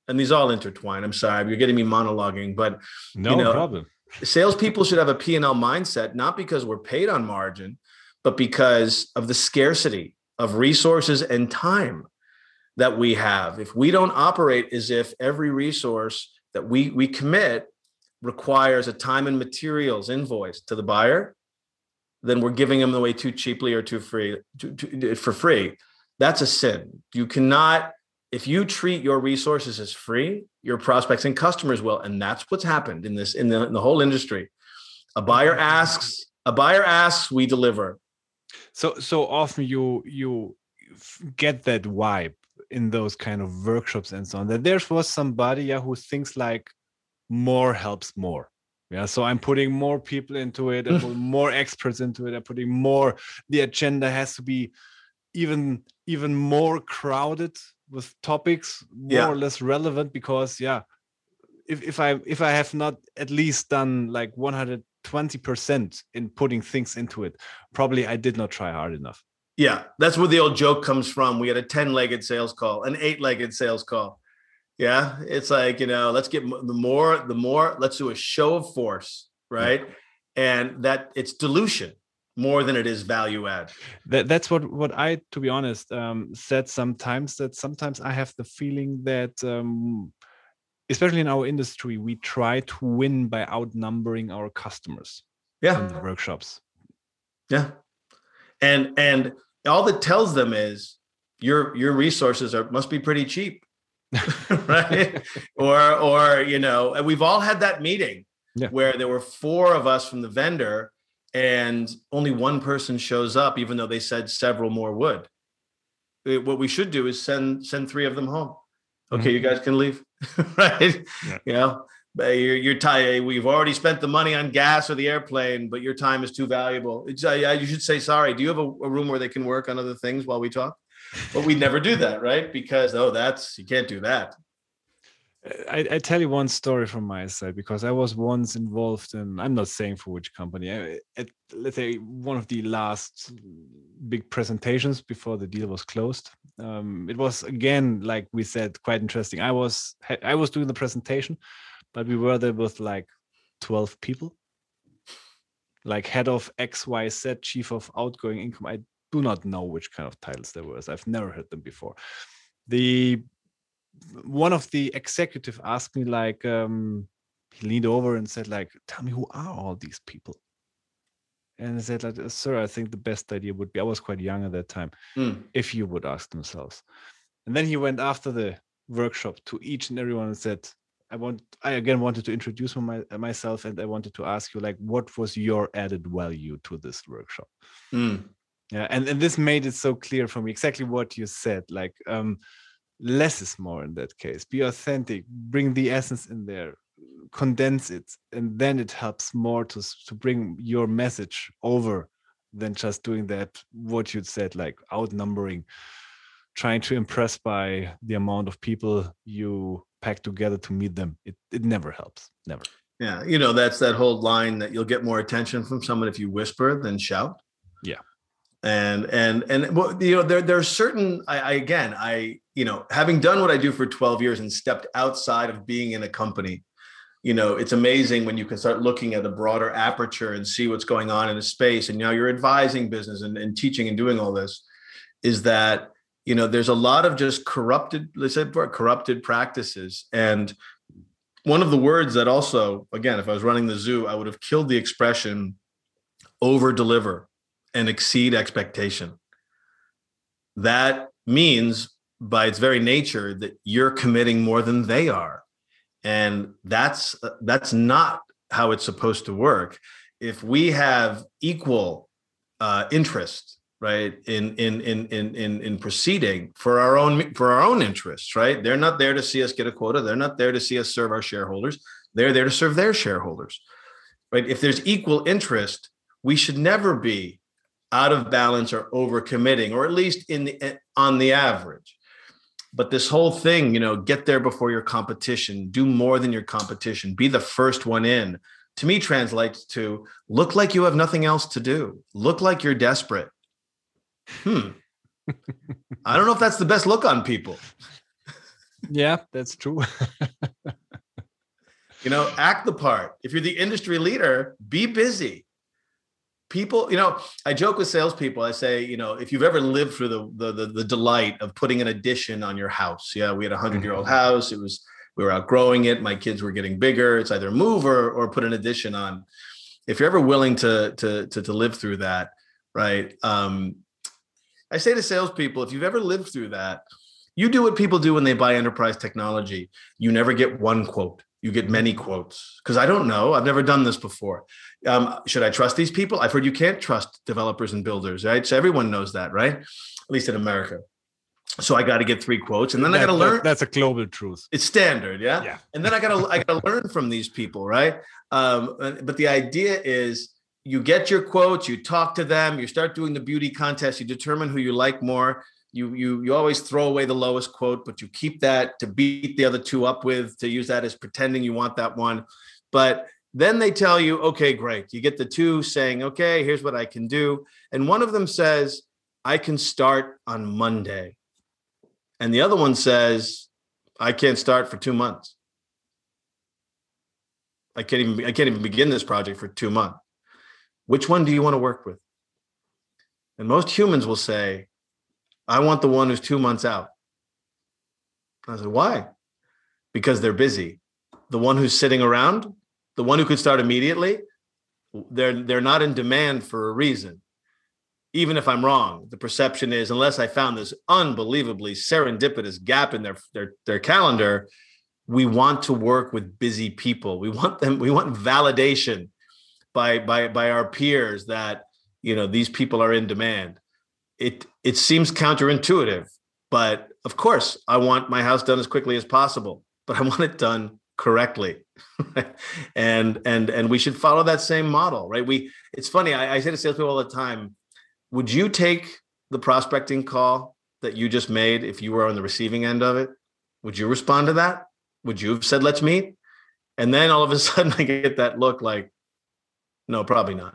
And these all intertwine. I'm sorry, you're getting me monologuing, but no problem. Salespeople should have a P&L mindset, not because we're paid on margin, but because of the scarcity of resources and time that we have. If we don't operate as if every resource that we commit requires a time and materials invoice to the buyer, then we're giving them away too cheaply or for free. That's a sin. You cannot, if you treat your resources as free, your prospects and customers will. And that's what's happened in this, in the whole industry. A buyer asks, we deliver. So often you get that vibe in those kind of workshops and so on, that there was somebody who thinks like more helps more. Yeah, so I'm putting more people into it, I'm putting more experts into it, I'm putting more, the agenda has to be even more crowded with topics more or less relevant, because if I have not at least done like 120% in putting things into it, probably I did not try hard enough. Yeah, that's where the old joke comes from. We had a 10-legged sales call, an 8-legged sales call. Yeah, it's like, let's get the more, let's do a show of force, right? And that it's dilution more than it is value add. That's what I, to be honest, said sometimes, that sometimes I have the feeling that, especially in our industry, we try to win by outnumbering our customers. Yeah. In the workshops. Yeah. And all that tells them is your resources must be pretty cheap, right? or and we've all had that meeting where there were 4 of us from the vendor and only 1 person shows up, even though they said several more would. What we should do is send 3 of them home. Okay, you guys can leave, right? Yeah. Your time, we've already spent the money on gas or the airplane, but your time is too valuable. You should say, sorry, do you have a room where they can work on other things while we talk? But we never do that, right? Because, you can't do that. I tell you one story from my side, because I was once involved in, I'm not saying for which company, at, let's say, one of the last big presentations before the deal was closed. It was, again, like we said, quite interesting. I was doing the presentation, but we were there with like 12 people, like head of XYZ, chief of outgoing income. I do not know which kind of titles there were. I've never heard them before. One of the executive asked me, like, he leaned over and said, like, tell me, who are all these people? And I said, like, sir, I think the best idea would be, I was quite young at that time, if you would ask themselves. And then he went after the workshop to each and everyone and said, I wanted to introduce myself, and I wanted to ask you, like, what was your added value to this workshop? Yeah, and this made it so clear for me, exactly what you said, like, less is more in that case. Be authentic, bring the essence in there, condense it, and then it helps more to bring your message over than just doing that, what you said, like outnumbering, trying to impress by the amount of people you pack together to meet them. It never helps. Never. Yeah. That's that whole line that you'll get more attention from someone if you whisper than shout. Yeah. And well, there are certain, I, having done what I do for 12 years and stepped outside of being in a company, it's amazing when you can start looking at a broader aperture and see what's going on in a space. And now you're advising business and teaching and doing all this, is that, there's a lot of just corrupted practices. And one of the words that also, again, if I was running the zoo, I would have killed the expression over-deliver and exceed expectation. That means by its very nature that you're committing more than they are. And that's not how it's supposed to work. If we have equal interest, right, in proceeding for our own interests, right? They're not there to see us get a quota. They're not there to see us serve our shareholders. They're there to serve their shareholders, right? If there's equal interest, we should never be out of balance or overcommitting, or at least on the average. But this whole thing, you know, get there before your competition, do more than your competition, be the first one in, to me translates to look like you have nothing else to do. Look like you're desperate. I don't know if that's the best look on people. Yeah, that's true. You know, act the part. If you're the industry leader, be busy. People, you know, I joke with salespeople. I say, you know, if you've ever lived through the delight of putting an addition on your house. Yeah, we had a 100-year-old house. We were outgrowing it. My kids were getting bigger. It's either move or put an addition on. If you're ever willing to live through that, right? I say to salespeople, if you've ever lived through that, you do what people do when they buy enterprise technology. You never get one quote. You get many quotes because I don't know. I've never done this before. Should I trust these people? I've heard you can't trust developers and builders, right? So everyone knows that, right? At least in America. So I got to get 3 quotes, and then I got to learn. That's a global truth. It's standard, yeah. And then I got to learn from these people, right? But the idea is, you get your quotes, you talk to them, you start doing the beauty contest, you determine who you like more. You always throw away the lowest quote, but you keep that to beat the other two up with, to use that as pretending you want that one. But then they tell you, okay, great. You get the two saying, okay, here's what I can do. And one of them says, I can start on Monday. And the other one says, I can't start for 2 months. I can't even begin this project for 2 months. Which one do you want to work with? And most humans will say, I want the one who's 2 months out. I said, why? Because they're busy. The one who's sitting around, the one who could start immediately, they're not in demand for a reason. Even if I'm wrong, the perception is, unless I found this unbelievably serendipitous gap in their calendar, we want to work with busy people. We want validation by our peers that, you know, these people are in demand. It seems counterintuitive, but of course, I want my house done as quickly as possible, but I want it done correctly. and we should follow that same model, right? It's funny, I say to salespeople all the time, would you take the prospecting call that you just made if you were on the receiving end of it? Would you respond to that? Would you have said, let's meet? And then all of a sudden I get that look like, no, probably not.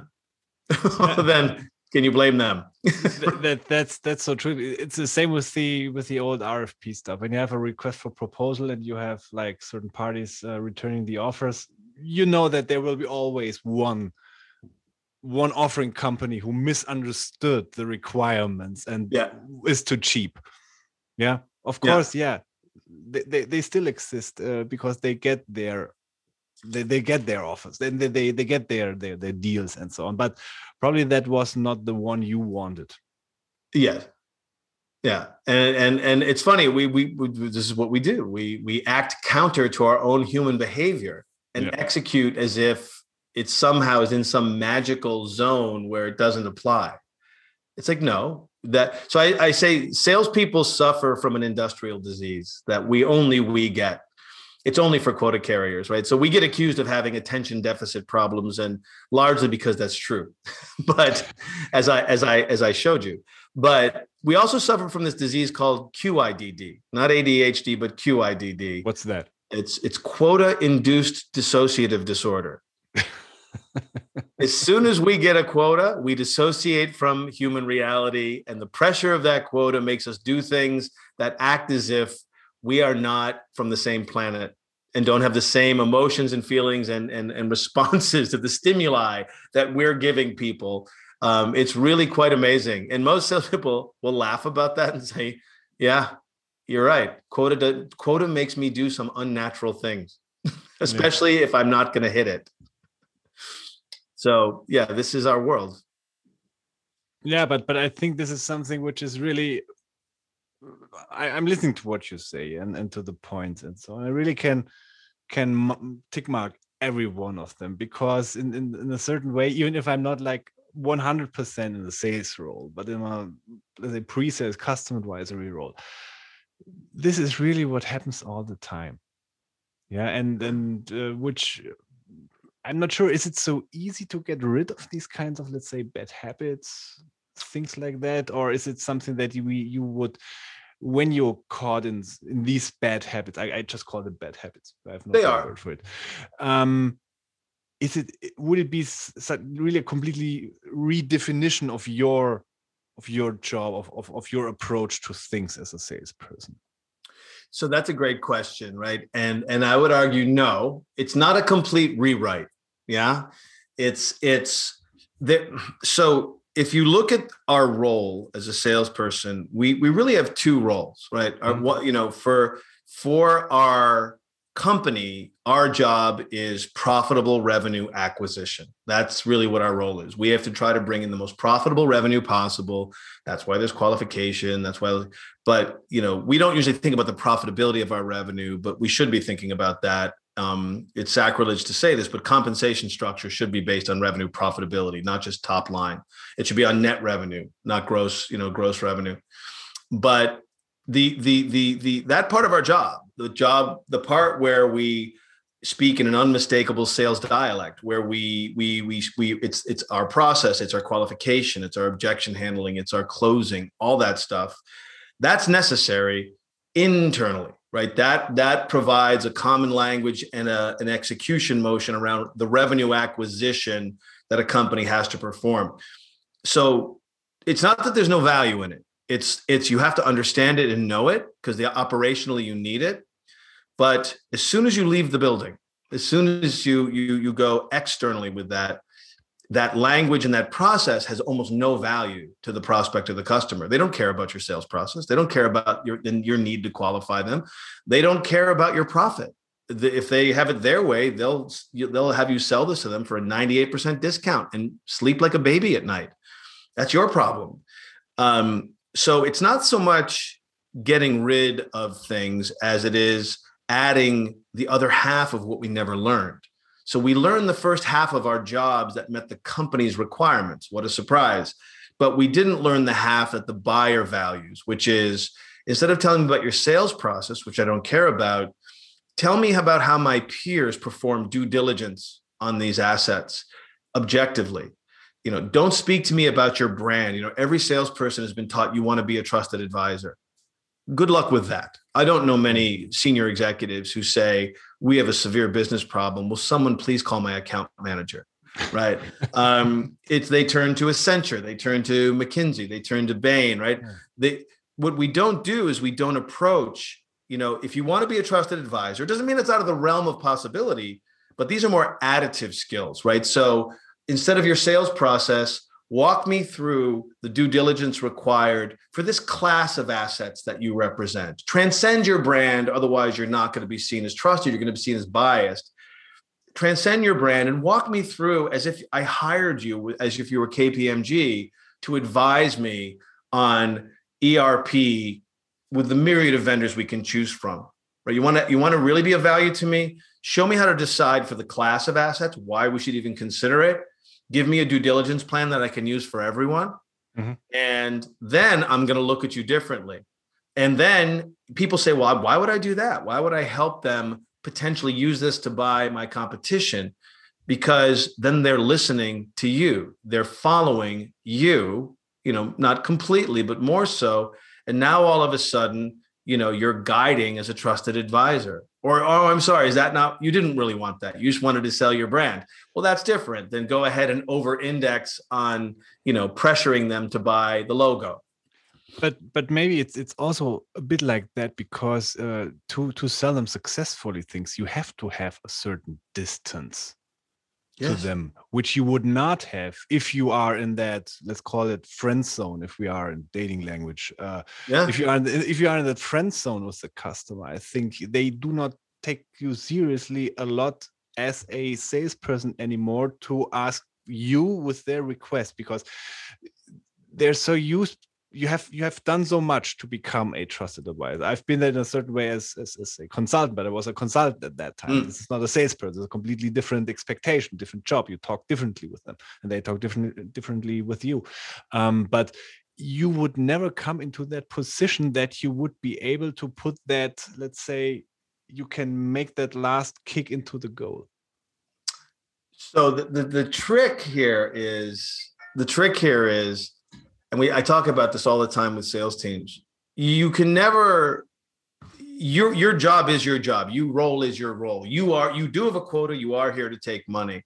Then can you blame them? that's so true. It's the same with the old RFP stuff. When you have a request for proposal and you have like certain parties returning the offers, you know that there will be always one offering company who misunderstood the requirements and is too cheap. Yeah, of course. Yeah, they still exist because they get their. They get their offers, then they get their deals and so on. But probably that was not the one you wanted. Yeah. And it's funny. We this is what we do. We act counter to our own human behavior and execute as if it somehow is in some magical zone where it doesn't apply. It's like no. So I say salespeople suffer from an industrial disease that we get. It's only for quota carriers, right? So we get accused of having attention deficit problems, and largely because that's true. But as I showed you, but we also suffer from this disease called QIDD, not ADHD, but QIDD. What's that? It's quota-induced dissociative disorder. As soon as we get a quota, we dissociate from human reality, and the pressure of that quota makes us do things that act as if we are not from the same planet and don't have the same emotions and feelings and responses to the stimuli that we're giving people. It's really quite amazing. And most salespeople will laugh about that and say, yeah, you're right. Quota makes me do some unnatural things, especially if I'm not going to hit it. So yeah, this is our world. Yeah, but I think this is something which is really... I'm listening to what you say and to the points and so on. I really can tick mark every one of them because in a certain way, even if I'm not like 100% in the sales role, but in a, let's say, pre-sales customer advisory role, this is really what happens all the time. Yeah, and which I'm not sure, is it so easy to get rid of these kinds of, let's say, bad habits? Things like that, or is it something that you would when you're caught in these bad habits, I just call them bad habits. I have no word for it. Would it be really a completely redefinition of your job, of your approach to things as a salesperson? So that's a great question, right? And I would argue, no, it's not a complete rewrite. Yeah, it's there. So if you look at our role as a salesperson, we really have two roles, right? Mm-hmm. For our company, our job is profitable revenue acquisition. That's really what our role is. We have to try to bring in the most profitable revenue possible. That's why there's qualification. That's why, we don't usually think about the profitability of our revenue, but we should be thinking about that. It's sacrilege to say this, but compensation structure should be based on revenue profitability, not just top line. It should be on net revenue, not gross revenue. But the that part of our job, the part where we speak in an unmistakable sales dialect, where we it's our process, it's our qualification, it's our objection handling, it's our closing, all that stuff, that's necessary internally, right? That provides a common language and an execution motion around the revenue acquisition that a company has to perform. So it's not that there's no value in it. It's you have to understand it and know it, because operationally you need it. But as soon as you leave the building, as soon as you go externally with that language and that process has almost no value to the prospect or the customer. They don't care about your sales process. They don't care about your need to qualify them. They don't care about your profit. If they have it their way, they'll have you sell this to them for a 98% discount and sleep like a baby at night. That's your problem. So it's not so much getting rid of things as it is adding the other half of what we never learned. So we learned the first half of our jobs that met the company's requirements. What a surprise. But we didn't learn the half that the buyer values, which is, instead of telling me about your sales process, which I don't care about, tell me about how my peers perform due diligence on these assets objectively. Don't speak to me about your brand. Every salesperson has been taught you want to be a trusted advisor. Good luck with that. I don't know many senior executives who say, we have a severe business problem. Will someone please call my account manager, right? They turn to Accenture. They turn to McKinsey. They turn to Bain, right? Yeah. What we don't do is we don't approach, if you want to be a trusted advisor, it doesn't mean it's out of the realm of possibility, but these are more additive skills, right? So instead of your sales process, walk me through the due diligence required for this class of assets that you represent. Transcend your brand, otherwise you're not going to be seen as trusted. You're going to be seen as biased. Transcend your brand and walk me through as if I hired you, as if you were KPMG, to advise me on ERP with the myriad of vendors we can choose from. Right? You want to really be of value to me? Show me how to decide for the class of assets, why we should even consider it. Give me a due diligence plan that I can use for everyone. Mm-hmm. And then I'm going to look at you differently. And then people say, well, why would I do that? Why would I help them potentially use this to buy my competition? Because then they're listening to you. They're following you, not completely, but more so. And now all of a sudden, you're guiding as a trusted advisor. Or, oh, I'm sorry, is that not, you didn't really want that. You just wanted to sell your brand. Well, that's different. Then go ahead and over-index on, pressuring them to buy the logo. But maybe it's also a bit like that, because to sell them successfully things, you have to have a certain distance to them, which you would not have if you are in that, let's call it friend zone, if we are in dating language. If you are in that friend zone with the customer, I think they do not take you seriously a lot as a salesperson anymore to ask you with their request, because they're so used. You have done so much to become a trusted advisor. I've been there in a certain way as a consultant, but I was a consultant at that time. This is not a salesperson. It's a completely different expectation, different job. You talk differently with them, and they talk differently with you. But you would never come into that position that you would be able to put that, let's say, you can make that last kick into the goal. So the trick here is, and I talk about this all the time with sales teams. you can never, your job is your job. Your role is your role. You do have a quota. You are here to take money.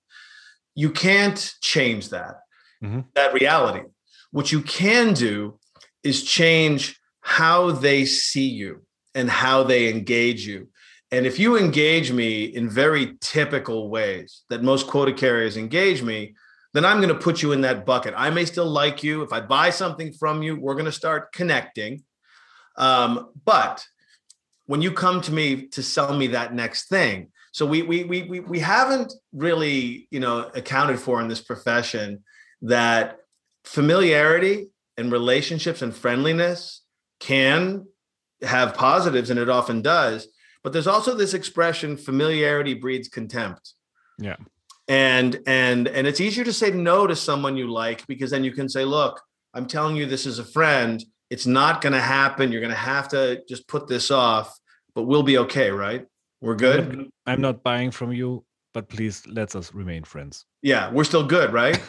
You can't change that reality. What you can do is change how they see you and how they engage you. And if you engage me in very typical ways that most quota carriers engage me, then I'm going to put you in that bucket. I may still like you. If I buy something from you, we're going to start connecting. But when you come to me to sell me that next thing, so we haven't really, accounted for in this profession that familiarity and relationships and friendliness can have positives, and it often does. But there's also this expression, familiarity breeds contempt. Yeah. And it's easier to say no to someone you like, because then you can say, look, I'm telling you this as a friend. It's not going to happen. You're going to have to just put this off, but we'll be okay, right? We're good. I'm not buying from you, but please let us remain friends. Yeah, we're still good, right?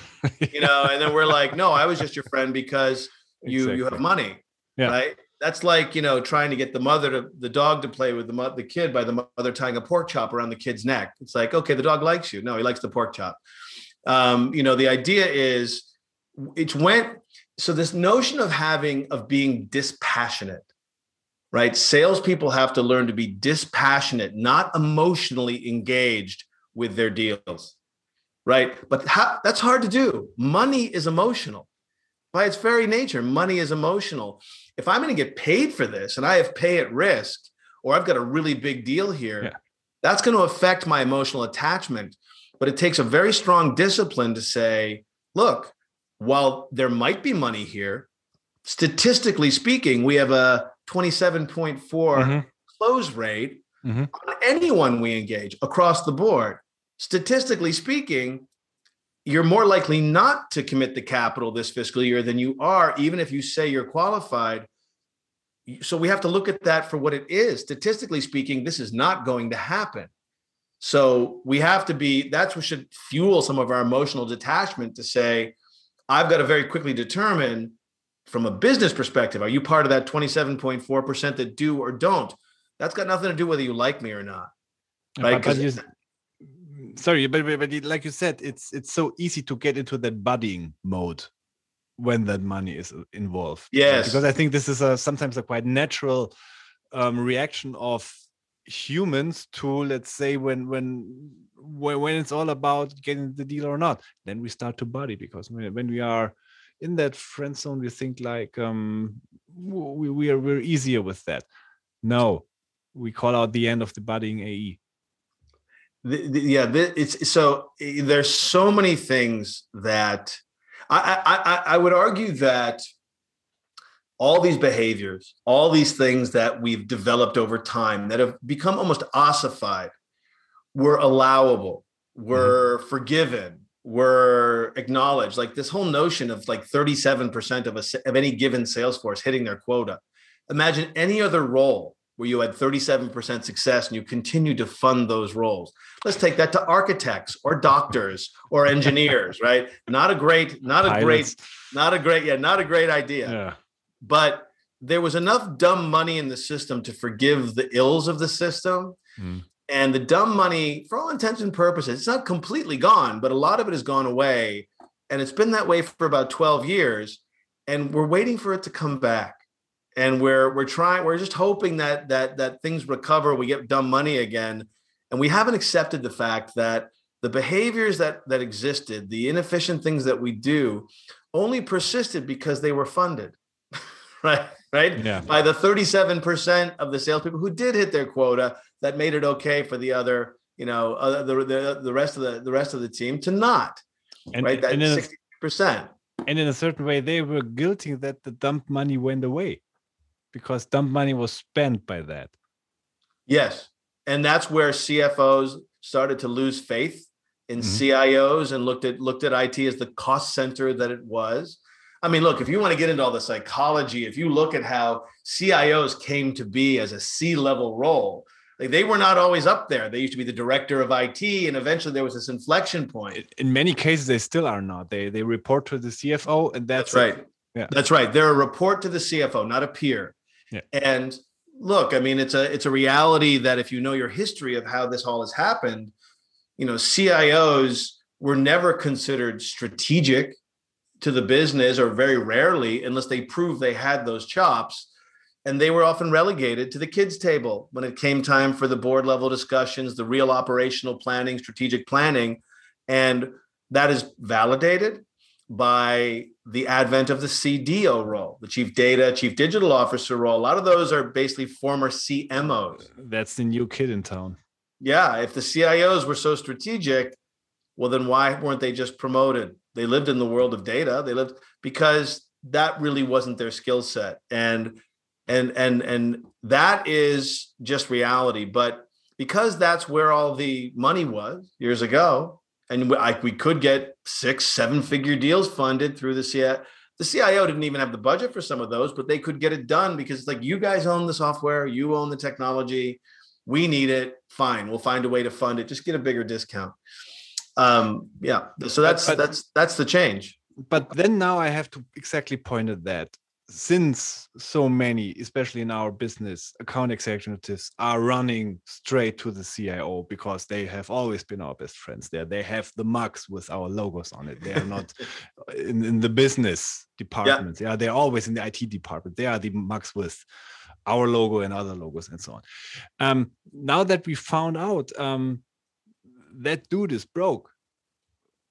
Yeah. And then we're like, no, I was just your friend because you have money, right? That's like, trying to get the dog to play with the kid by the mother tying a pork chop around the kid's neck. It's like, okay, the dog likes you. No, he likes the pork chop. The idea is so this notion of being dispassionate, right? Salespeople have to learn to be dispassionate, not emotionally engaged with their deals, right? But that's hard to do. Money is emotional. By its very nature, money is emotional. If I'm going to get paid for this and I have pay at risk, or I've got a really big deal here, that's going to affect my emotional attachment. But it takes a very strong discipline to say, look, while there might be money here, statistically speaking, we have a 27.4 close rate on anyone we engage across the board. Statistically speaking, you're more likely not to commit the capital this fiscal year than you are, even if you say you're qualified. So we have to look at that for what it is. Statistically speaking, this is not going to happen. So we have to that's what should fuel some of our emotional detachment to say, I've got to very quickly determine from a business perspective, are you part of that 27.4% that do or don't? That's got nothing to do whether you like me or not. Right? Sorry, but like you said, it's so easy to get into that buddying mode when that money is involved. Yes. Because I think this is sometimes a quite natural reaction of humans to, let's say, when it's all about getting the deal or not, then we start to buddy, because when we are in that friend zone, we think like we're easier with that. No, we call out the end of the buddying AE. It's so there's so many things that I would argue that all these behaviors, all these things that we've developed over time that have become almost ossified, were allowable, were forgiven, were acknowledged. Like this whole notion of like 37% of any given sales force hitting their quota. Imagine any other role where you had 37% success and you continue to fund those roles. Let's take that to architects or doctors or engineers, right? Not a great idea. Yeah. But there was enough dumb money in the system to forgive the ills of the system. Mm. And the dumb money, for all intents and purposes, it's not completely gone, but a lot of it has gone away. And it's been that way for about 12 years. And we're waiting for it to come back. And we're just hoping that things recover, we get dumb money again. And we haven't accepted the fact that the behaviors that existed, the inefficient things that we do, only persisted because they were funded, right? Yeah. By the 37% of the salespeople who did hit their quota, that made it okay for the other, the rest of the team to not, and, right? That 60%. And in a certain way, they were guilty that the dump money went away, because dump money was spent by that. Yes. And that's where CFOs started to lose faith in CIOs and looked at IT as the cost center that it was. I mean, look, if you want to get into all the psychology, if you look at how CIOs came to be as a C-level role, like they were not always up there. They used to be the director of IT, and eventually there was this inflection point. In many cases, they still are not. They report to the CFO, and that's right. Yeah. That's right. They're a report to the CFO, not a peer. Yeah. And look, I mean, it's a reality that if you know your history of how this all has happened, you know, CIOs were never considered strategic to the business, or very rarely, unless they proved they had those chops. And they were often relegated to the kids' table when it came time for the board level discussions, the real operational planning, strategic planning. And that is validated by the advent of the CDO role, the chief data, chief digital officer role. A lot of those are basically former CMOs. That's the new kid in town. Yeah. If the CIOs were so strategic, well, then why weren't they just promoted? They lived in the world of data. They lived because that really wasn't their skill set. And that is just reality. But because that's where all the money was years ago, and we could get 6-7 figure deals funded through the CIO. The CIO didn't even have the budget for some of those, but they could get it done because it's like, you guys own the software, you own the technology, we need it. Fine, we'll find a way to fund it. Just get a bigger discount. Yeah. So that's the change. But then now I have to exactly point at that. Since so many, especially in our business, account executives are running straight to the CIO because they have always been our best friends there. They have the mugs with our logos on it. They are not in the business departments. Yeah, they're always in the IT department. They are the mugs with our logo and other logos and so on. Now that we found out that dude is broke,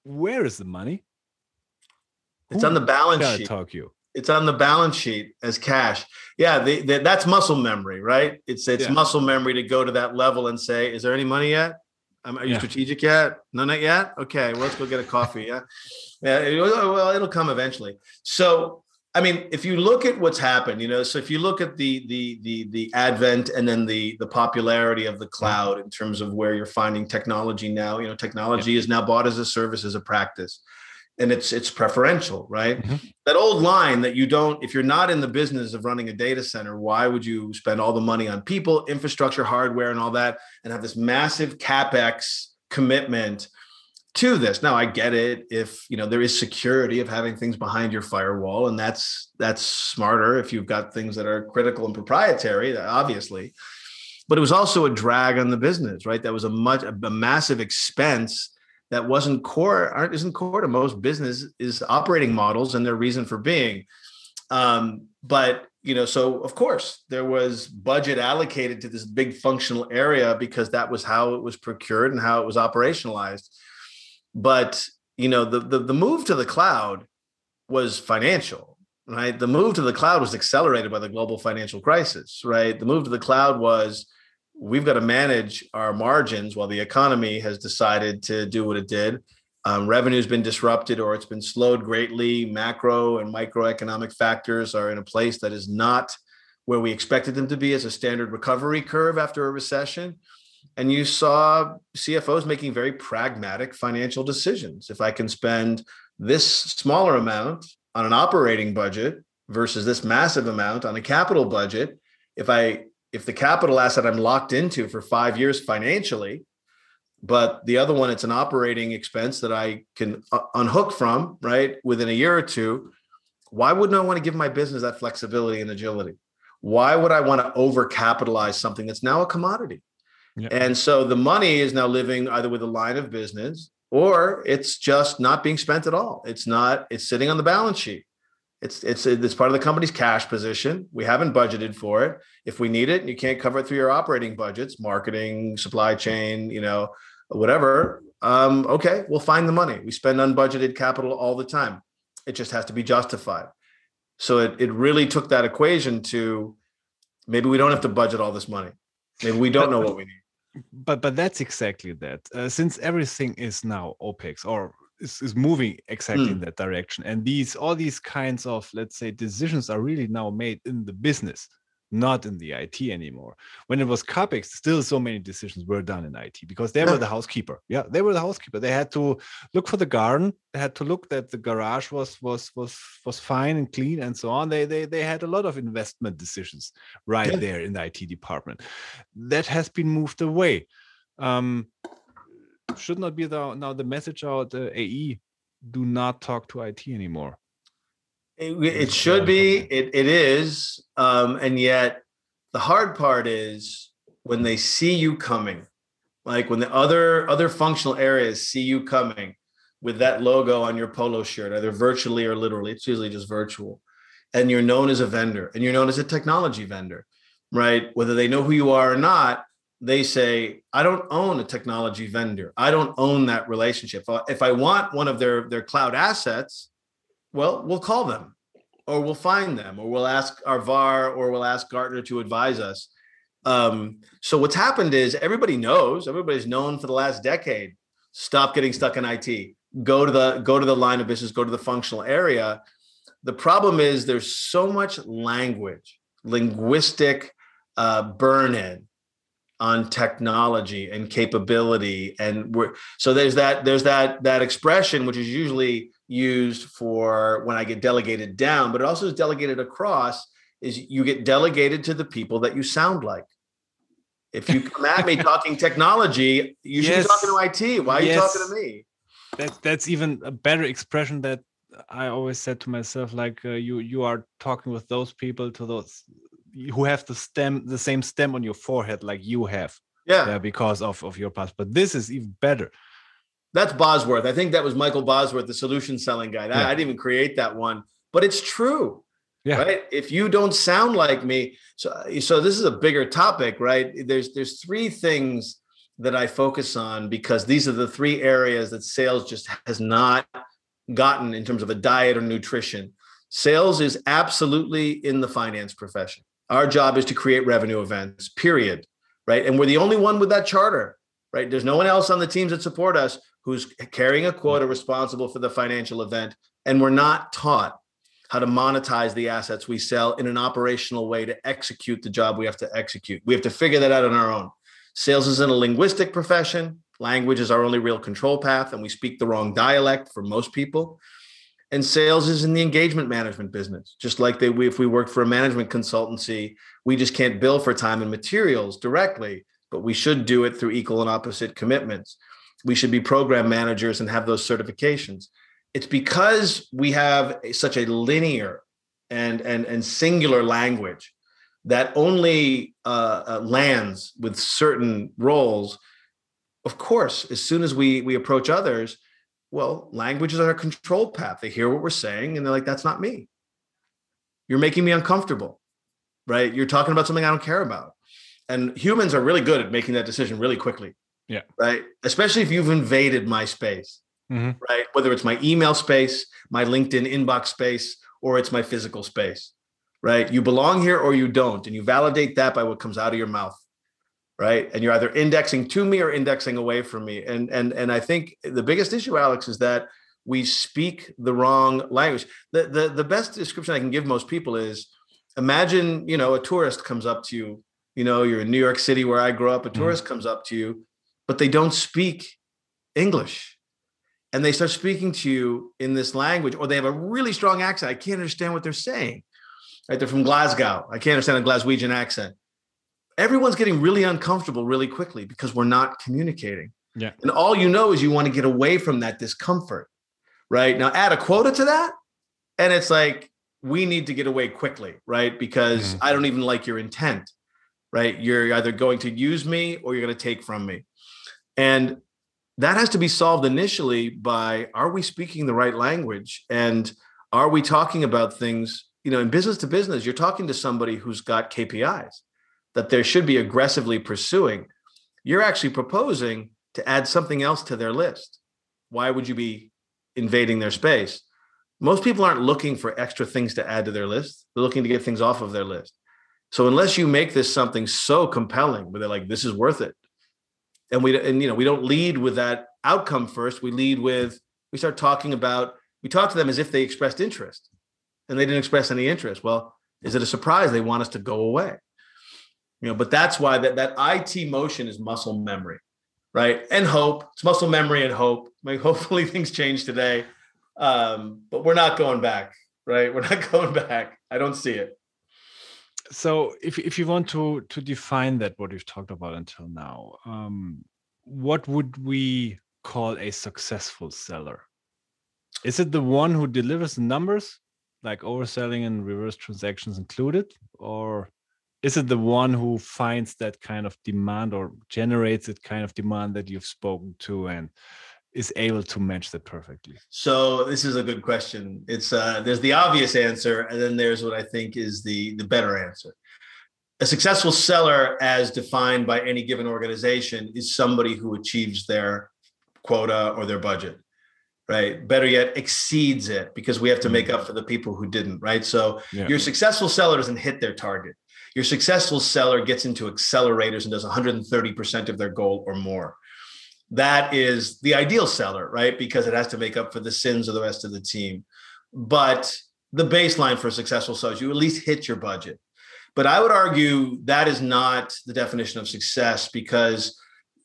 where is the money? It's on the balance sheet. It's on the balance sheet as cash. Yeah, that's muscle memory, right? It's muscle memory to go to that level and say, is there any money yet? Are you strategic yet? No, not yet? Okay, well, let's go get a coffee, well, it'll come eventually. So, I mean, if you look at what's happened, you know, so if you look at the advent and then the popularity of the cloud in terms of where you're finding technology now, you know, technology is now bought as a service, as a practice. And it's preferential, right? Mm-hmm. That old line that if you're not in the business of running a data center, why would you spend all the money on people, infrastructure, hardware, and all that, and have this massive CapEx commitment to this? Now, I get it. If, you know, there is security of having things behind your firewall, and that's smarter if you've got things that are critical and proprietary, obviously. But it was also a drag on the business, right? That was a massive expense that wasn't core to most business is operating models and their reason for being. But, you know, so of course there was budget allocated to this big functional area because that was how it was procured and how it was operationalized. But, you know, the move to the cloud was financial, right? The move to the cloud was accelerated by the global financial crisis, right? The move to the cloud was, we've got to manage our margins while the economy has decided to do what it did. Revenue's been disrupted or it's been slowed greatly. Macro and microeconomic factors are in a place that is not where we expected them to be as a standard recovery curve after a recession. And you saw CFOs making very pragmatic financial decisions. If I can spend this smaller amount on an operating budget versus this massive amount on a capital budget, if the capital asset I'm locked into for 5 years financially, but the other one, it's an operating expense that I can unhook from, right, within a year or two, why wouldn't I want to give my business that flexibility and agility? Why would I want to overcapitalize something that's now a commodity? Yeah. And so the money is now living either with a line of business or it's just not being spent at all. It's sitting on the balance sheet. It's part of the company's cash position. We haven't budgeted for it. If we need it and you can't cover it through your operating budgets, marketing, supply chain, you know, whatever, okay, we'll find the money. We spend unbudgeted capital all the time. It just has to be justified. So it really took that equation to maybe we don't have to budget all this money. Maybe we don't know what we need. But that's exactly that. Since everything is now OpEx or is moving exactly in that direction. And all these kinds of, let's say, decisions are really now made in the business, not in the IT anymore. When it was CapEx, still so many decisions were done in IT because they were the housekeeper. Yeah, they were the housekeeper. They had to look for the garden. They had to look that the garage was fine and clean and so on. They had a lot of investment decisions there in the IT department. That has been moved away. Should not be now the message out, AE, do not talk to IT anymore. It should be. It is. And yet the hard part is when they see you coming, like when the other functional areas see you coming with that logo on your polo shirt, either virtually or literally. It's usually just virtual. And you're known as a vendor, and you're known as a technology vendor, right? Whether they know who you are or not, they say, I don't own a technology vendor. I don't own that relationship. If I want one of their cloud assets, well, we'll call them, or we'll find them, or we'll ask our VAR, or we'll ask Gartner to advise us. So what's happened is everybody's known for the last decade, stop getting stuck in IT, go to the line of business, go to the functional area. The problem is there's so much linguistic burn-in on technology and capability, and there's that expression which is usually used for when I get delegated down, but it also is delegated across. Is you get delegated to the people that you sound like. If you come at me talking technology, you should be talking to IT. Why are you talking to me? That's even a better expression that I always said to myself, like you are talking with those people who have the same stem on your forehead like you have. Yeah, because of your past. But this is even better. That's Bosworth. I think that was Michael Bosworth, the solution selling guy. I didn't even create that one, but it's true. Yeah. Right. If you don't sound like me, so this is a bigger topic, right? There's three things that I focus on because these are the three areas that sales just has not gotten in terms of a diet or nutrition. Sales is absolutely in the finance profession. Our job is to create revenue events, period. Right. And we're the only one with that charter, right? There's no one else on the teams that support us who's carrying a quota responsible for the financial event. And we're not taught how to monetize the assets we sell in an operational way to execute the job we have to execute. We have to figure that out on our own. Sales is in a linguistic profession. Language is our only real control path, and we speak the wrong dialect for most people. And sales is in the engagement management business. Just like if we worked for a management consultancy, we just can't bill for time and materials directly, but we should do it through equal and opposite commitments. We should be program managers and have those certifications. It's because we have such a linear and singular language that only lands with certain roles. Of course, as soon as we approach others, well, language is our control path. They hear what we're saying and they're like, that's not me. You're making me uncomfortable, right? You're talking about something I don't care about. And humans are really good at making that decision really quickly. Yeah. Right. Especially if you've invaded my space. Mm-hmm. Right. Whether it's my email space, my LinkedIn inbox space, or it's my physical space. Right. You belong here or you don't. And you validate that by what comes out of your mouth. Right. And you're either indexing to me or indexing away from me. And I think the biggest issue, Alex, is that we speak the wrong language. The best description I can give most people is imagine, a tourist comes up to you. You're in New York City where I grew up. A tourist comes up to you, but they don't speak English. And they start speaking to you in this language, or they have a really strong accent. I can't understand what they're saying. Right? They're from Glasgow. I can't understand a Glaswegian accent. Everyone's getting really uncomfortable really quickly because we're not communicating. Yeah. And all is you want to get away from that discomfort. Right? Now add a quota to that. And it's like, we need to get away quickly, right? Because I don't even like your intent, right? You're either going to use me or you're going to take from me. And that has to be solved initially by, are we speaking the right language? And are we talking about things, in business to business, you're talking to somebody who's got KPIs that they should be aggressively pursuing. You're actually proposing to add something else to their list. Why would you be invading their space? Most people aren't looking for extra things to add to their list. They're looking to get things off of their list. So unless you make this something so compelling where they're like, this is worth it. And we don't lead with that outcome first. We lead with, we talk to them as if they expressed interest, and they didn't express any interest. Well, is it a surprise they want us to go away? But that's why that IT motion is muscle memory, right? And hope. It's muscle memory and hope. Hopefully things change today, but we're not going back, right? We're not going back. I don't see it. So if you want to define that, what we've talked about until now, what would we call a successful seller? Is it the one who delivers the numbers? like overselling and reverse transactions included, or is it the one who finds that kind of demand or generates that kind of demand that you've spoken to and is able to match that perfectly? So this is a good question. It's there's the obvious answer, and then there's what I think is the better answer. A successful seller, as defined by any given organization, is somebody who achieves their quota or their budget, right? Better yet, exceeds it, because we have to make up for the people who didn't, right? So your successful seller doesn't hit their target. Your successful seller gets into accelerators and does 130% of their goal or more. That is the ideal seller, right? Because it has to make up for the sins of the rest of the team. But the baseline for a successful seller is you at least hit your budget. But I would argue that is not the definition of success, because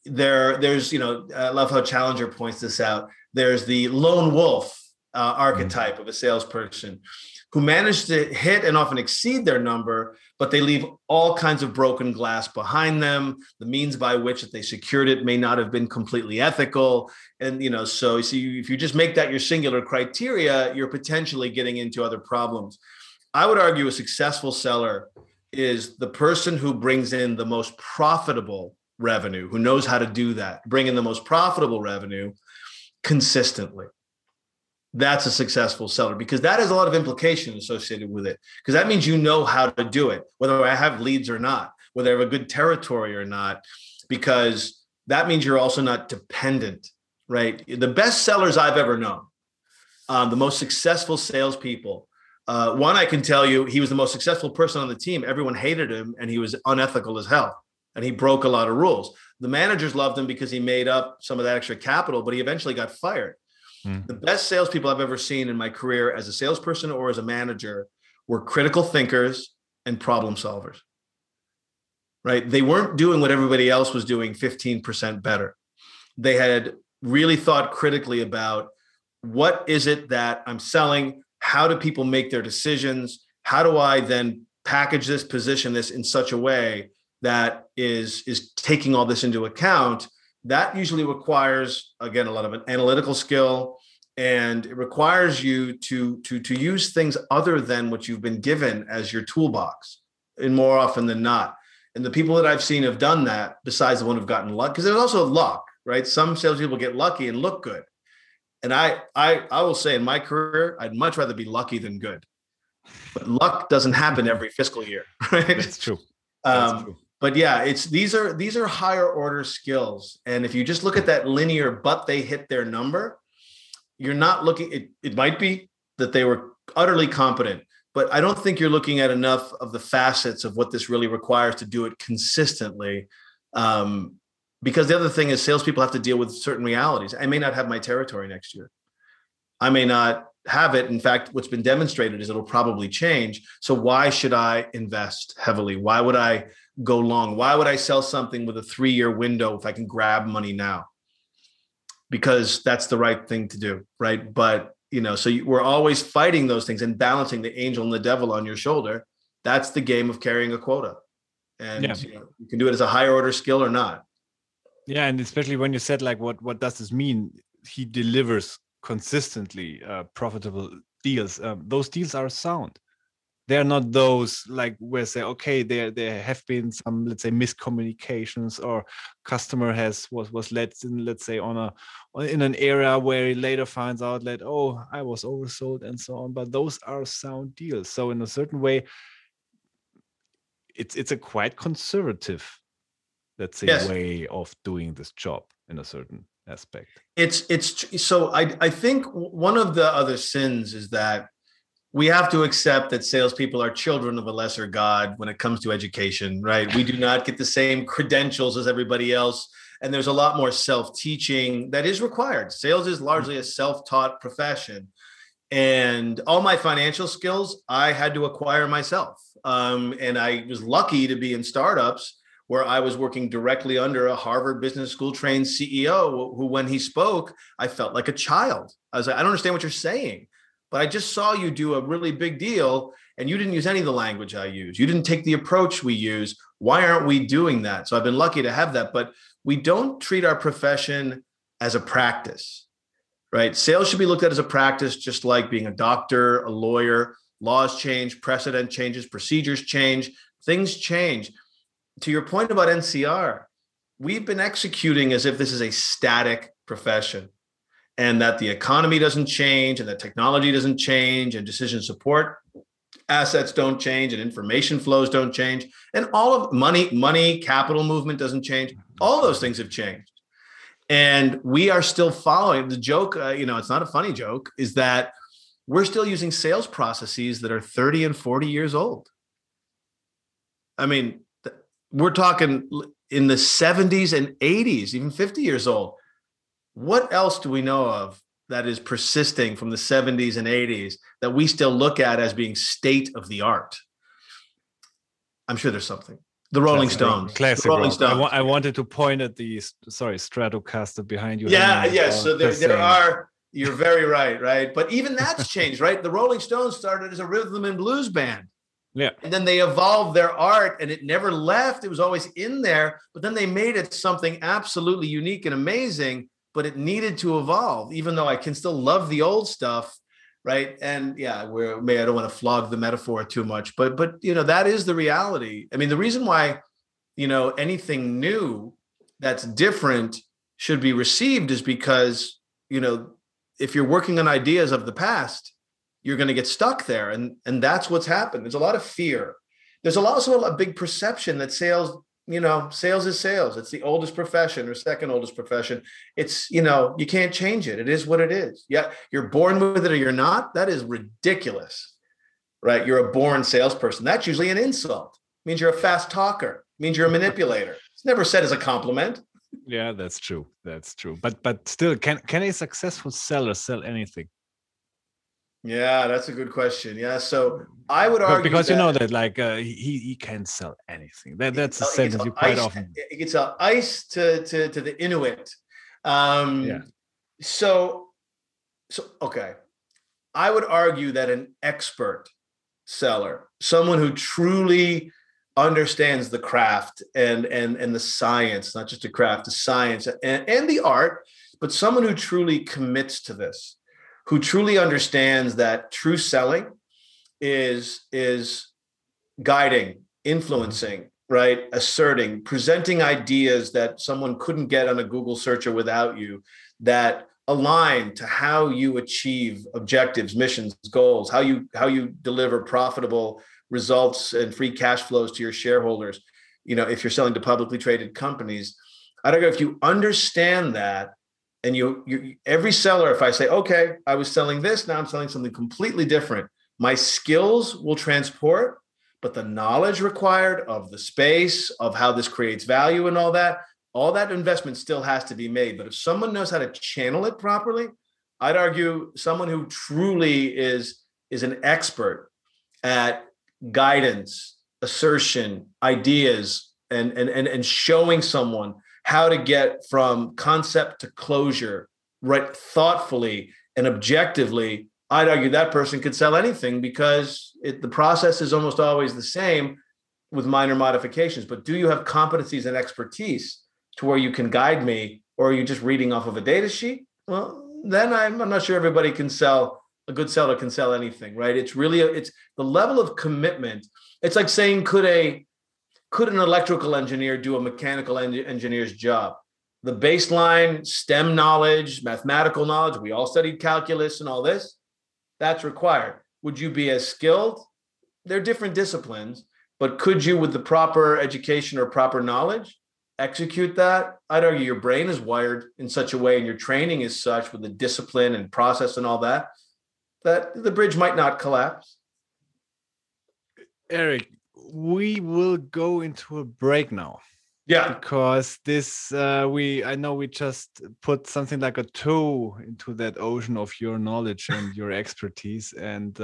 there's, you know, I love how Challenger points this out. There's the lone wolf archetype of a salesperson who managed to hit and often exceed their number, but they leave all kinds of broken glass behind them. The means by which that they secured it may not have been completely ethical. And, you know, so you see, if you just make that your singular criteria, you're potentially getting into other problems. I would argue a successful seller is the person who brings in the most profitable revenue, who knows how to do that, bring in the most profitable revenue consistently. That's a successful seller, because that has a lot of implication associated with it, because that means you know how to do it, whether I have leads or not, whether I have a good territory or not, because that means you're also not dependent, right? The best sellers I've ever known, the most successful salespeople, one I can tell you, he was the most successful person on the team. Everyone hated him and he was unethical as hell, and he broke a lot of rules. The managers loved him because he made up some of that extra capital, but he eventually got fired. The best salespeople I've ever seen in my career as a salesperson or as a manager were critical thinkers and problem solvers, right? They weren't doing what everybody else was doing 15% better. They had really thought critically about, what is it that I'm selling? How do people make their decisions? How do I then package this, position this in such a way that is taking all this into account? That usually requires, again, a lot of an analytical skill, and it requires you to use things other than what you've been given as your toolbox, and more often than not. And the people that I've seen have done that, besides the one who've gotten luck, because there's also luck, right? Some salespeople get lucky and look good. And I will say in my career, I'd much rather be lucky than good. But luck doesn't happen every fiscal year, right? That's true. That's true. But yeah, these are higher order skills. And if you just look at that linear, but they hit their number, you're not looking, it might be that they were utterly competent, but I don't think you're looking at enough of the facets of what this really requires to do it consistently. Because the other thing is, salespeople have to deal with certain realities. I may not have my territory next year. I may not have it. In fact, what's been demonstrated is it'll probably change. So why should I invest heavily? Why would I go long? Why would I sell something with a 3-year window if I can grab money now? Because that's the right thing to do, right? But, you know, so we're always fighting those things and balancing the angel and the devil on your shoulder. That's the game of carrying a quota. And you know, you can do it as a higher order skill or not. Yeah, and especially when you said, like, what does this mean? He delivers consistently profitable deals. Those deals are sound. They're not those like where say, okay, there have been some, let's say, miscommunications, or customer was led in, let's say, in an area where he later finds out that, oh, I was oversold and so on. But those are sound deals. So in a certain way, it's a quite conservative, let's say, way of doing this job in a certain aspect. It's so I think one of the other sins is that we have to accept that salespeople are children of a lesser god when it comes to education, right? We do not get the same credentials as everybody else. And there's a lot more self-teaching that is required. Sales is largely a self-taught profession. And all my financial skills, I had to acquire myself. And I was lucky to be in startups where I was working directly under a Harvard Business School trained CEO, who, when he spoke, I felt like a child. I was like, I don't understand what you're saying, but I just saw you do a really big deal and you didn't use any of the language I use. You didn't take the approach we use. Why aren't we doing that? So I've been lucky to have that, but we don't treat our profession as a practice, right? Sales should be looked at as a practice, just like being a doctor, a lawyer. Laws change, precedent changes, procedures change, things change. To your point about NCR, we've been executing as if this is a static profession and that the economy doesn't change and that technology doesn't change and decision support assets don't change and information flows don't change and all of money, capital movement doesn't change. All those things have changed. And we are still following the joke. It's not a funny joke, is that we're still using sales processes that are 30 and 40 years old. I mean, we're talking in the 70s and 80s, even 50 years old. What else do we know of that is persisting from the 70s and 80s that we still look at as being state of the art? I'm sure there's something. The Rolling Stones. Classic. The Rolling Stones. I wanted to point at the Stratocaster behind you. Yeah. So there are. You're very right? But even that's changed, right? The Rolling Stones started as a rhythm and blues band. Yeah. And then they evolved their art and it never left. It was always in there, but then they made it something absolutely unique and amazing, but it needed to evolve, even though I can still love the old stuff, right? And yeah, I don't want to flog the metaphor too much, but that is the reality. I mean, the reason why, anything new that's different should be received is because, if you're working on ideas of the past, you're going to get stuck there. And that's what's happened. There's a lot of fear. There's also a big perception that sales, sales is sales. It's the oldest profession or second oldest profession. It's, you can't change it. It is what it is. Yeah. You're born with it or you're not. That is ridiculous, right? You're a born salesperson. That's usually an insult. It means you're a fast talker. It means you're a manipulator. It's never said as a compliment. Yeah, that's true. But still, can a successful seller sell anything? Yeah, that's a good question. Yeah, so I would argue because he can sell anything. That's a sentence you quite often. He can sell ice to the Inuit. So okay, I would argue that an expert seller, someone who truly understands the craft and the science, not just the craft, the science and the art, but someone who truly commits to this, who truly understands that true selling is guiding, influencing, right? Asserting, presenting ideas that someone couldn't get on a Google search or without you, that align to how you achieve objectives, missions, goals, how you deliver profitable results and free cash flows to your shareholders. If you're selling to publicly traded companies, I don't know if you understand that. And you every seller, if I say, okay, I was selling this, now I'm selling something completely different. My skills will transport, but the knowledge required of the space, of how this creates value and all that investment still has to be made. But if someone knows how to channel it properly, I'd argue someone who truly is an expert at guidance, assertion, ideas, and showing someone how to get from concept to closure, right, thoughtfully and objectively, I'd argue that person could sell anything because the process is almost always the same with minor modifications. But do you have competencies and expertise to where you can guide me, or are you just reading off of a data sheet? Well, then I'm not sure everybody can sell. A good seller can sell anything, right? It's really it's the level of commitment. It's like saying, could an electrical engineer do a mechanical engineer's job? The baseline STEM knowledge, mathematical knowledge, we all studied calculus and all this, that's required. Would you be as skilled? They're different disciplines, but could you, with the proper education or proper knowledge, execute that? I'd argue your brain is wired in such a way and your training is such with the discipline and process and all that, that the bridge might not collapse. Eric, we will go into a break now. Yeah. Because this, I know we just put something like a toe into that ocean of your knowledge and your expertise. And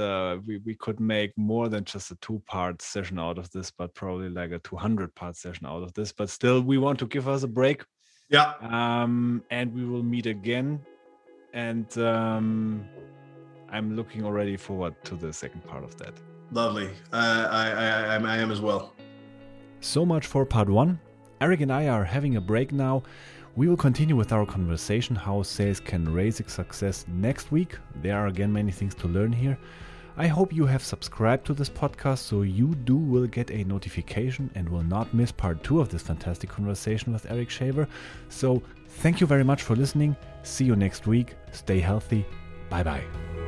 we could make more than just a 2-part session out of this, but probably like a 200-part session out of this. But still, we want to give us a break. Yeah. And we will meet again. And I'm looking already forward to the second part of that. Lovely. I am as well. So much for part 1. Eric and I are having a break now. We will continue with our conversation how sales can raise its success next week. There are again many things to learn here. I hope you have subscribed to this podcast so you too will get a notification and will not miss part 2 of this fantastic conversation with Eric Shaver. So thank you very much for listening. See you next week. Stay healthy. Bye bye.